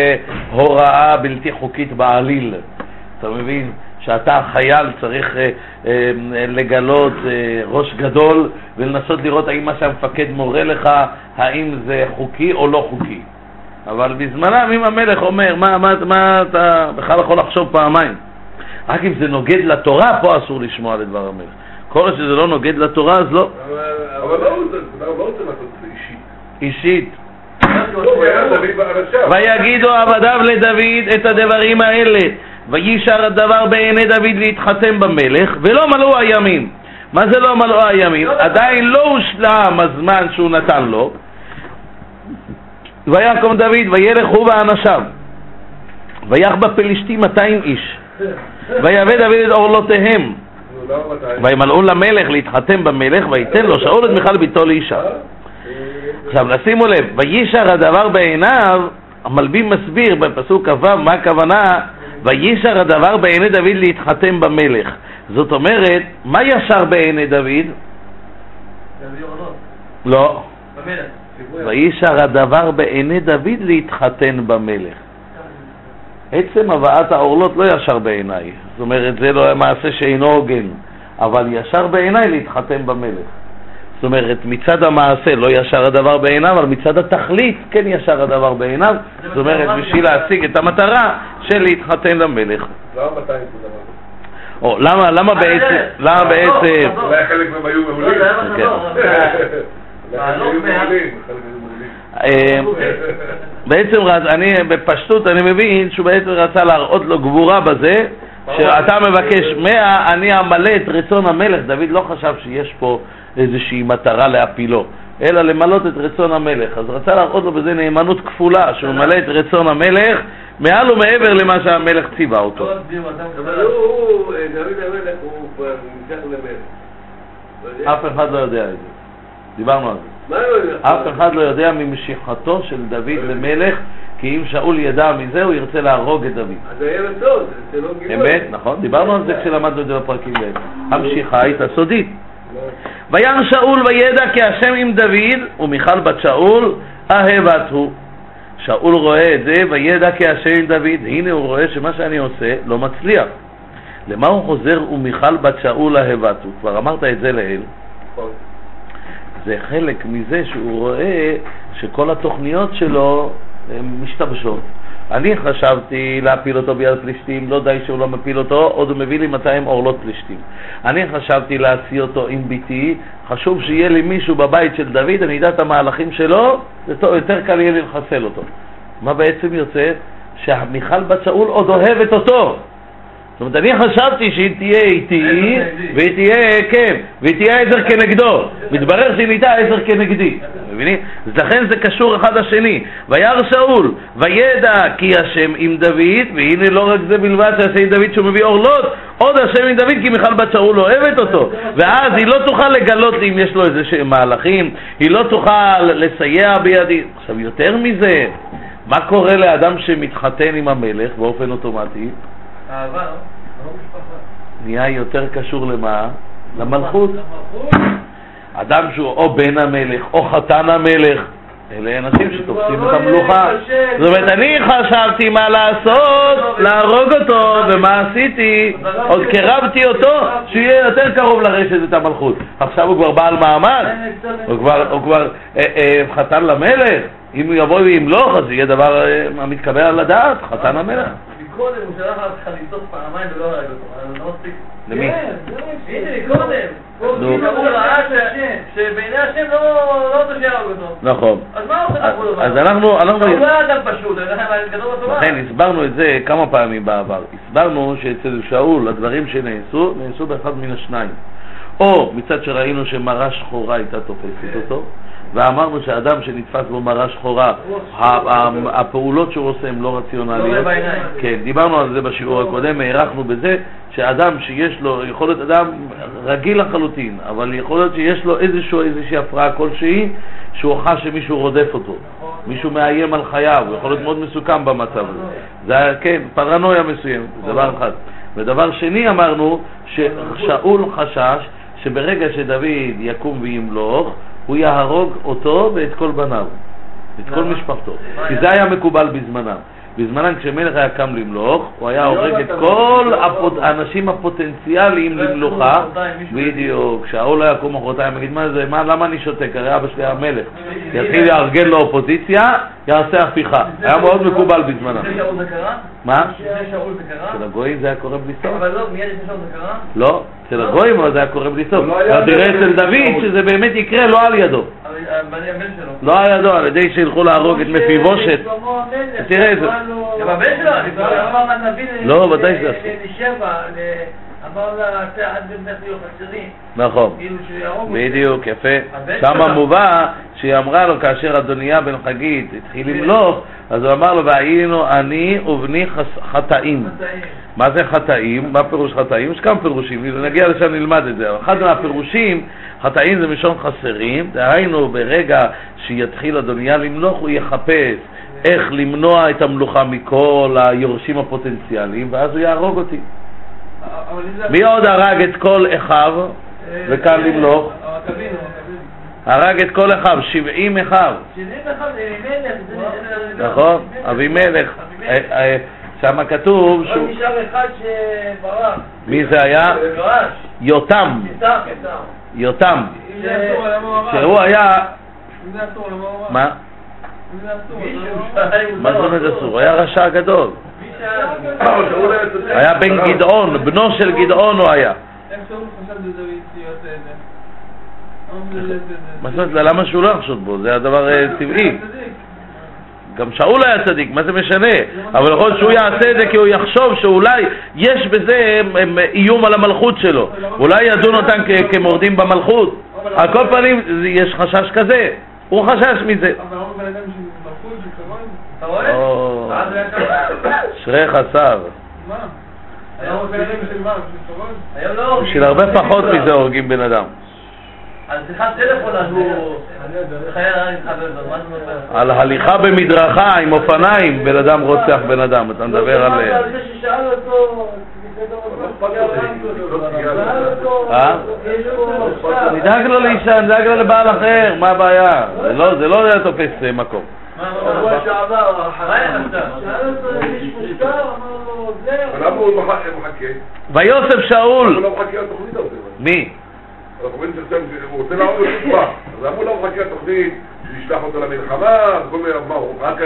הוראה בלתי חוקית בעליל. אתה מבין? שאתה חייל צריך אה, אה, לגלות אה, ראש גדול ולנסות לראות האם מה שהמפקד מורה לך, האם זה חוקי או לא חוקי. אבל בזמנם אם המלך אומר מה, מה, מה אתה בכלל יכול לחשוב פעמיים? רק אם זה נוגד לתורה, פה אסור לשמוע לדבר המלך. כל שזה לא נוגד לתורה אז לא. אבל לא עוזר, לא עוזר לעשות את זה אישית. אישית. ויגידו עבדיו לדוד את הדברים האלה. וישר הדבר בעיני דוד להתחתם במלך, ולא מלאו הימים. מה זה לא מלאו הימים? עדיין לא הושלם הזמן שהוא נתן לו. ויקום דוד וילך הוא ואנשיו, ויך בפלישתים מאתיים איש, ויבא דוד את אורלותיהם, וימלאו למלך להתחתם במלך, ויתן לו שאול את מיכל ביתו לאישה. עכשיו נשימו לב, וישר הדבר בעיניו, המלבים מסביר בפסוק כ"ו מה הכוונה וישר הדבר בעיני דוד להתחתם במלך. זאת אומרת, מה ישר בעיני דוד? לא. וישר הדבר בעיני דוד להתחתן במלך. עצם הבאת האורלות לא ישר בעיניי. זאת אומרת, זה לא מעשה שאינו הוגן. אבל ישר בעיניי להתחתם במלך. זאת אומרת, מצד המעשה לא ישר הדבר בעיניו, אבל מצד התכלית כן ישר הדבר בעיניו. זאת אומרת, בשביל להשיג את המטרה של להתחתן למלך. לא מאתיים זה דבר. או למה למה בעצם למה בעצם חלק מהם היו מעולים, בעצם אני בפשטות אני מבין שהוא בעצם רצה להראות לו גבורה בזה שאתה מבקש מאה, אני אמלא את רצון המלך. דוד לא חשב שיש פה איזושהי מטרה להפילו, אלא למלות את רצון המלך. אז רצה להראות לו בזה נאמנות כפולה, שהוא מלא את רצון המלך מעל ומעבר למה שהמלך ציווה אותו. אבל הוא, דוד המלך, הוא נמצא למלך. אף אחד לא יודע את זה. דיברנו על זה. אף אחד לא יודע ממשיכתו של דוד למלך, כי אם שאול ידע מזה הוא ירצה להרוג את דוד. אז זה היה לצוד, זה לא גיבור. אמת, נכון. דיברנו על זה כשלמדנו את זה בפרקים האלה. המשיכה הייתה סודית. וירא שאול וידע כי השם עם דוד ומיכל בת שאול אהבתהו. שאול רואה את זה וידע כי השם עם דוד. הנה הוא רואה שמה שאני עושה לא מצליח. למה הוא חוזר ומיכל בת שאול אהבתהו? כבר אמרת את זה לאל. זה חלק מזה שהוא רואה שכל התוכניות שלו משתבשות. אני חשבתי להפיל אותו ביד פלישתים, לא די שהוא לא מפיל אותו, עוד הוא מביא לי מאתיים אורלות פלישתים. אני חשבתי להשיא אותו עם ביתי, חשוב שיהיה לי מישהו בבית של דוד, אני יודע את המהלכים שלו, יותר קל יהיה לי לחסל אותו. מה בעצם יוצא? שהמיכל בת שאול עוד אוהבת אותו. זאת אומרת, אני חשבתי שהיא תהיה איתי, והיא תהיה, כן, והיא תהיה עזר כנגדו. מתברר שהיא נהייתה עזר כנגדי. מבינים? לכן זה קשור אחד לשני. וירא שאול, וידע כי השם עם דוד, והנה לא רק זה בלבד שהשם עם דוד שהוא מביא אורלות, עוד השם עם דוד כי מיכל בת שאול אוהבת אותו. ואז היא לא תוכל לגלות אם יש לו איזה שהם מהלכים, היא לא תוכל לסייע בידי. עכשיו, יותר מזה, מה קורה לאדם שמתחתן עם המלך באופן אוטומטי? אהבה, נהיה יותר קשור למה? למלכות. אדם שהוא או בן המלך או חתן המלך, אלה אנשים שתופסים את המלוכה. זאת אומרת, אני חשבתי מה לעשות, להרוג אותו, ומה עשיתי? עוד קרבתי אותו שיהיה יותר קרוב לרשת את המלכות. עכשיו הוא כבר בעל מעמד, הוא כבר חתן למלך. אם הוא יבוא וימלוך, אז יהיה דבר המתקבל על הדעת, חתן המלך. קודם, הוא שלח לך לצטוף פעמיים ולא הרג אותו, אז לא מספיק. למי? הנה, קודם. הוא ראה שבעיני השם לא רוצה שיהרוג אותו. נכון. אז מה הוא חתך בו? אז אנחנו... הוא לא אדם פשוט, לכן הסברנו את זה כמה פעמים בעבר. הסברנו שאצל שאול הדברים שנעשו, נעשו באחד מן השניים. או מצד שראינו שמראה שחורה הייתה תופסת אותו, ואמרנו שאדם שנתפס בו מראה שחורה, הפעולות שהוא עושה הן לא רציונליות. כן, דיברנו על זה בשיעור הקודם, הערכנו בזה שאדם שיש לו, יכול להיות אדם רגיל לחלוטין, אבל יכול להיות שיש לו איזושהי הפרעה כלשהי, שהוא חש שמישהו רודף אותו, מישהו מאיים על חייו, יכול להיות מאוד מסוכן במצב הזה. זה כן, פרנויה מסוימת, דבר אחד. ודבר שני אמרנו ששאול חשש שברגע שדוד יקום וימלוך, הוא יהרוג אותו ואת כל בניו, את כל משפחתו. כי זה היה מקובל בזמנם. בזמנם כשמלך היה קם למלוך, הוא היה הורג את כל האנשים הפוטנציאליים למלוכה. בדיוק, כשהאול היה קום אחרותיים, יגיד מה זה, למה אני שותק? הרי אבא שלי היה מלך. יתחיל לארגן לאופוזיציה, יעשה הפיכה. היה מאוד מקובל בזמנם. זה שאול זה קרה? מה? זה שאול זה קרה? של הגויים זה היה קורה בלי סוף. אבל לא, מיד זה שאול זה קרה? לא, של הגויים אבל זה היה קורה בלי סוף. תראה אצל דוד שזה באמת יקרה לא על ידו. לא על ידו, על ידי שהלכו להרוג את מפיבושת. תראה את זה. גם הבן שלו, אמר הנביא לשבע, אמר לה, עד באמת יהיו חסרים. נכון, בדיוק, יפה. שמה מובא שהיא אמרה לו כאשר אדוניה בן חגית התחיל למלוך, אז הוא אמר לו, והיינו אני ובני חטאים. מה זה חטאים? מה פירוש חטאים? יש כמה פירושים, נגיע לשם נלמד את זה. אחד מהפירושים, חטאים זה משום חסרים, דהיינו ברגע שיתחיל אדוניה למלוך הוא יחפש איך למנוע את המלוכה מכל היורשים הפוטנציאליים, ואז הוא יהרוג אותי. מי עוד הרג את כל אחיו וכאן למלוך? הרג את כל אחיו, שבעים אחיו. שבעים אחיו זה אבימלך. נכון, אבימלך. שמה כתוב שהוא... עוד נשאר אחד שברח. מי זה היה? יותם. יותם. שהוא היה... מה? מה זאת אומרת אסור? הוא היה רשע גדול. היה בן גדעון, בנו של גדעון הוא היה. איך שהוא חשב לדוד להיות איזה? למה שהוא לא יחשוד בו? זה הדבר טבעי. גם שאול היה צדיק, מה זה משנה? אבל יכול להיות שהוא יעשה את זה כי הוא יחשוב שאולי יש בזה איום על המלכות שלו, אולי ידון אותם כמורדים במלכות. על כל פנים יש חשש כזה, הוא חשש מזה. אבל הוא בן אדם שמלכות שכמון, אתה רואה? שרי חסר. מה? היום הוא בן אדם של מה? היום לא הורגים. בשביל הרבה פחות מזה הורגים בן אדם. על שיחת טלפון הוא על הליכה במדרכה עם אופניים, בן אדם רוצח בן אדם. אתה מדבר על נדאג לו לאישה, נדאג לו לבעל אחר, מה הבעיה? זה לא תופס מקום. מה הוא שעבר? למה הוא מחכה? ויוסף שאול מי? הוא רוצה להראות לו תשובה, אז אמרו לו חכה התוכנית שישלח אותו למלחמה, אז הוא אומר, מה הוא רק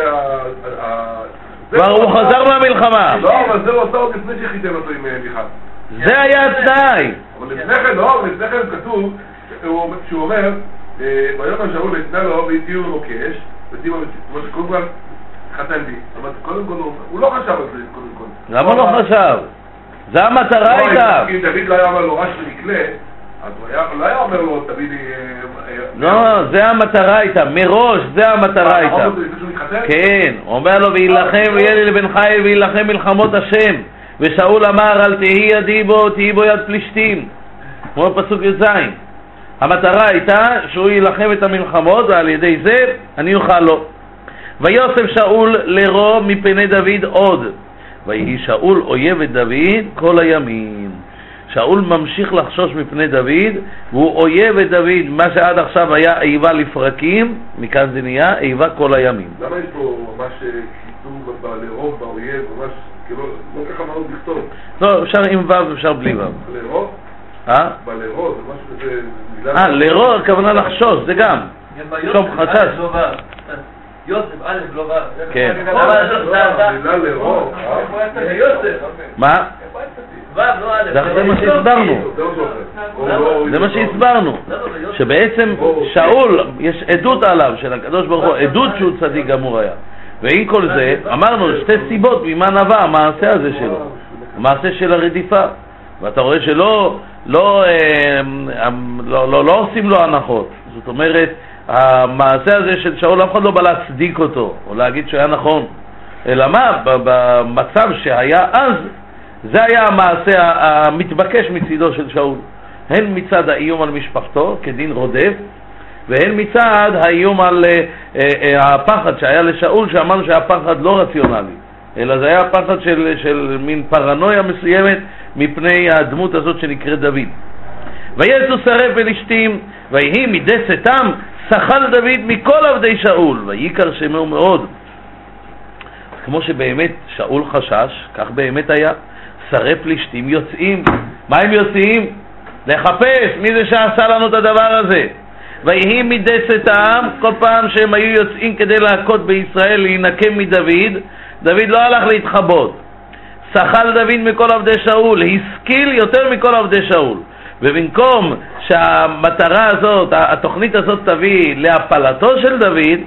כבר הוא חזר מהמלחמה. לא, אבל זה הוא עשה עוד לפני שחיתן אותו עם מיכל. זה היה התנאי. אבל לפני כן, לא, לפני כן כתוב שהוא אומר ביום השאול נתנה לו ואיתיו מוקש ותימה מצטבוש, קודם כל חתן לי, אבל קודם כל הוא לא חשב על זה, קודם כל. למה לא חשב? זה המטרה הייתה. אם דוד לא היה אבל לו רש ונקלה אז הוא היה, לא היה אומר לו, תביא לי... לא, זה המטרה הייתה, מראש זה המטרה הייתה. כן, הוא אומר לו, וילחם, ויהיה לי לבן חי, וילחם מלחמות השם. ושאול אמר, אל תהי ידי בו, תהי בו יד פלישתים. כמו פסוק יזיים. המטרה הייתה שהוא ילחם את המלחמות, ועל ידי זה אני אוכל לו. ויוסף שאול לרום מפני דוד עוד. ויהי שאול אויב את דוד כל הימים. שאול ממשיך לחשוש מפני דוד, והוא אויב את דוד. מה שעד עכשיו היה איבה לפרקים, מכאן זה נהיה איבה כל הימים. למה יש פה ממש כיתוב לרוב באויב, ממש כאילו, לא ככה מאוד לכתוב? לא, אפשר עם וו, אפשר בלי וו. לרוב? אה? בלרוב, זה משהו שזה מילה... אה, לרוב, הכוונה לחשוש, זה גם. שום חשש. יוסף, א' לא בא. כן. מילה לרוב. יוסף. מה? זה מה שהסברנו, זה מה שהסברנו שבעצם שאול יש עדות עליו של הקדוש ברוך הוא, עדות שהוא צדיק גמור היה. ועם כל זה אמרנו שתי סיבות ממה נבע המעשה הזה שלו, המעשה של הרדיפה. ואתה רואה שלא לא לא עושים לו הנחות, זאת אומרת המעשה הזה של שאול אף אחד לא בא להצדיק אותו או להגיד שהיה נכון, אלא מה במצב שהיה אז זה היה המעשה המתבקש מצידו של שאול, הן מצד האיום על משפחתו כדין רודף, והן מצד האיום על אה, אה, הפחד שהיה לשאול, שאמרנו שהפחד לא רציונלי, אלא זה היה הפחד של, של מין פרנויה מסוימת מפני הדמות הזאת שנקראת דוד. ויצאו שרי פלישתים, ויהי מדי צאתם שחל דוד מכל עבדי שאול, ויקר שמו מאוד. כמו שבאמת שאול חשש, כך באמת היה. שרי פלישתים יוצאים. מה הם יוצאים? לחפש מי זה שעשה לנו את הדבר הזה. ויהי מדי צאתם, כל פעם שהם היו יוצאים כדי להכות בישראל, להינקם מדוד, דוד לא הלך להתחבות. שחל דוד מכל עבדי שאול, השכיל יותר מכל עבדי שאול. ובמקום שהמטרה הזאת, התוכנית הזאת תביא להפלתו של דוד,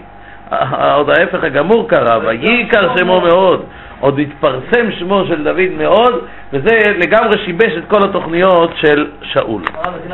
עוד ההפך הגמור קרה, ויקר שמו מאוד. עוד התפרסם שמו של דוד מאוד, וזה לגמרי שיבש את כל התוכניות של שאול.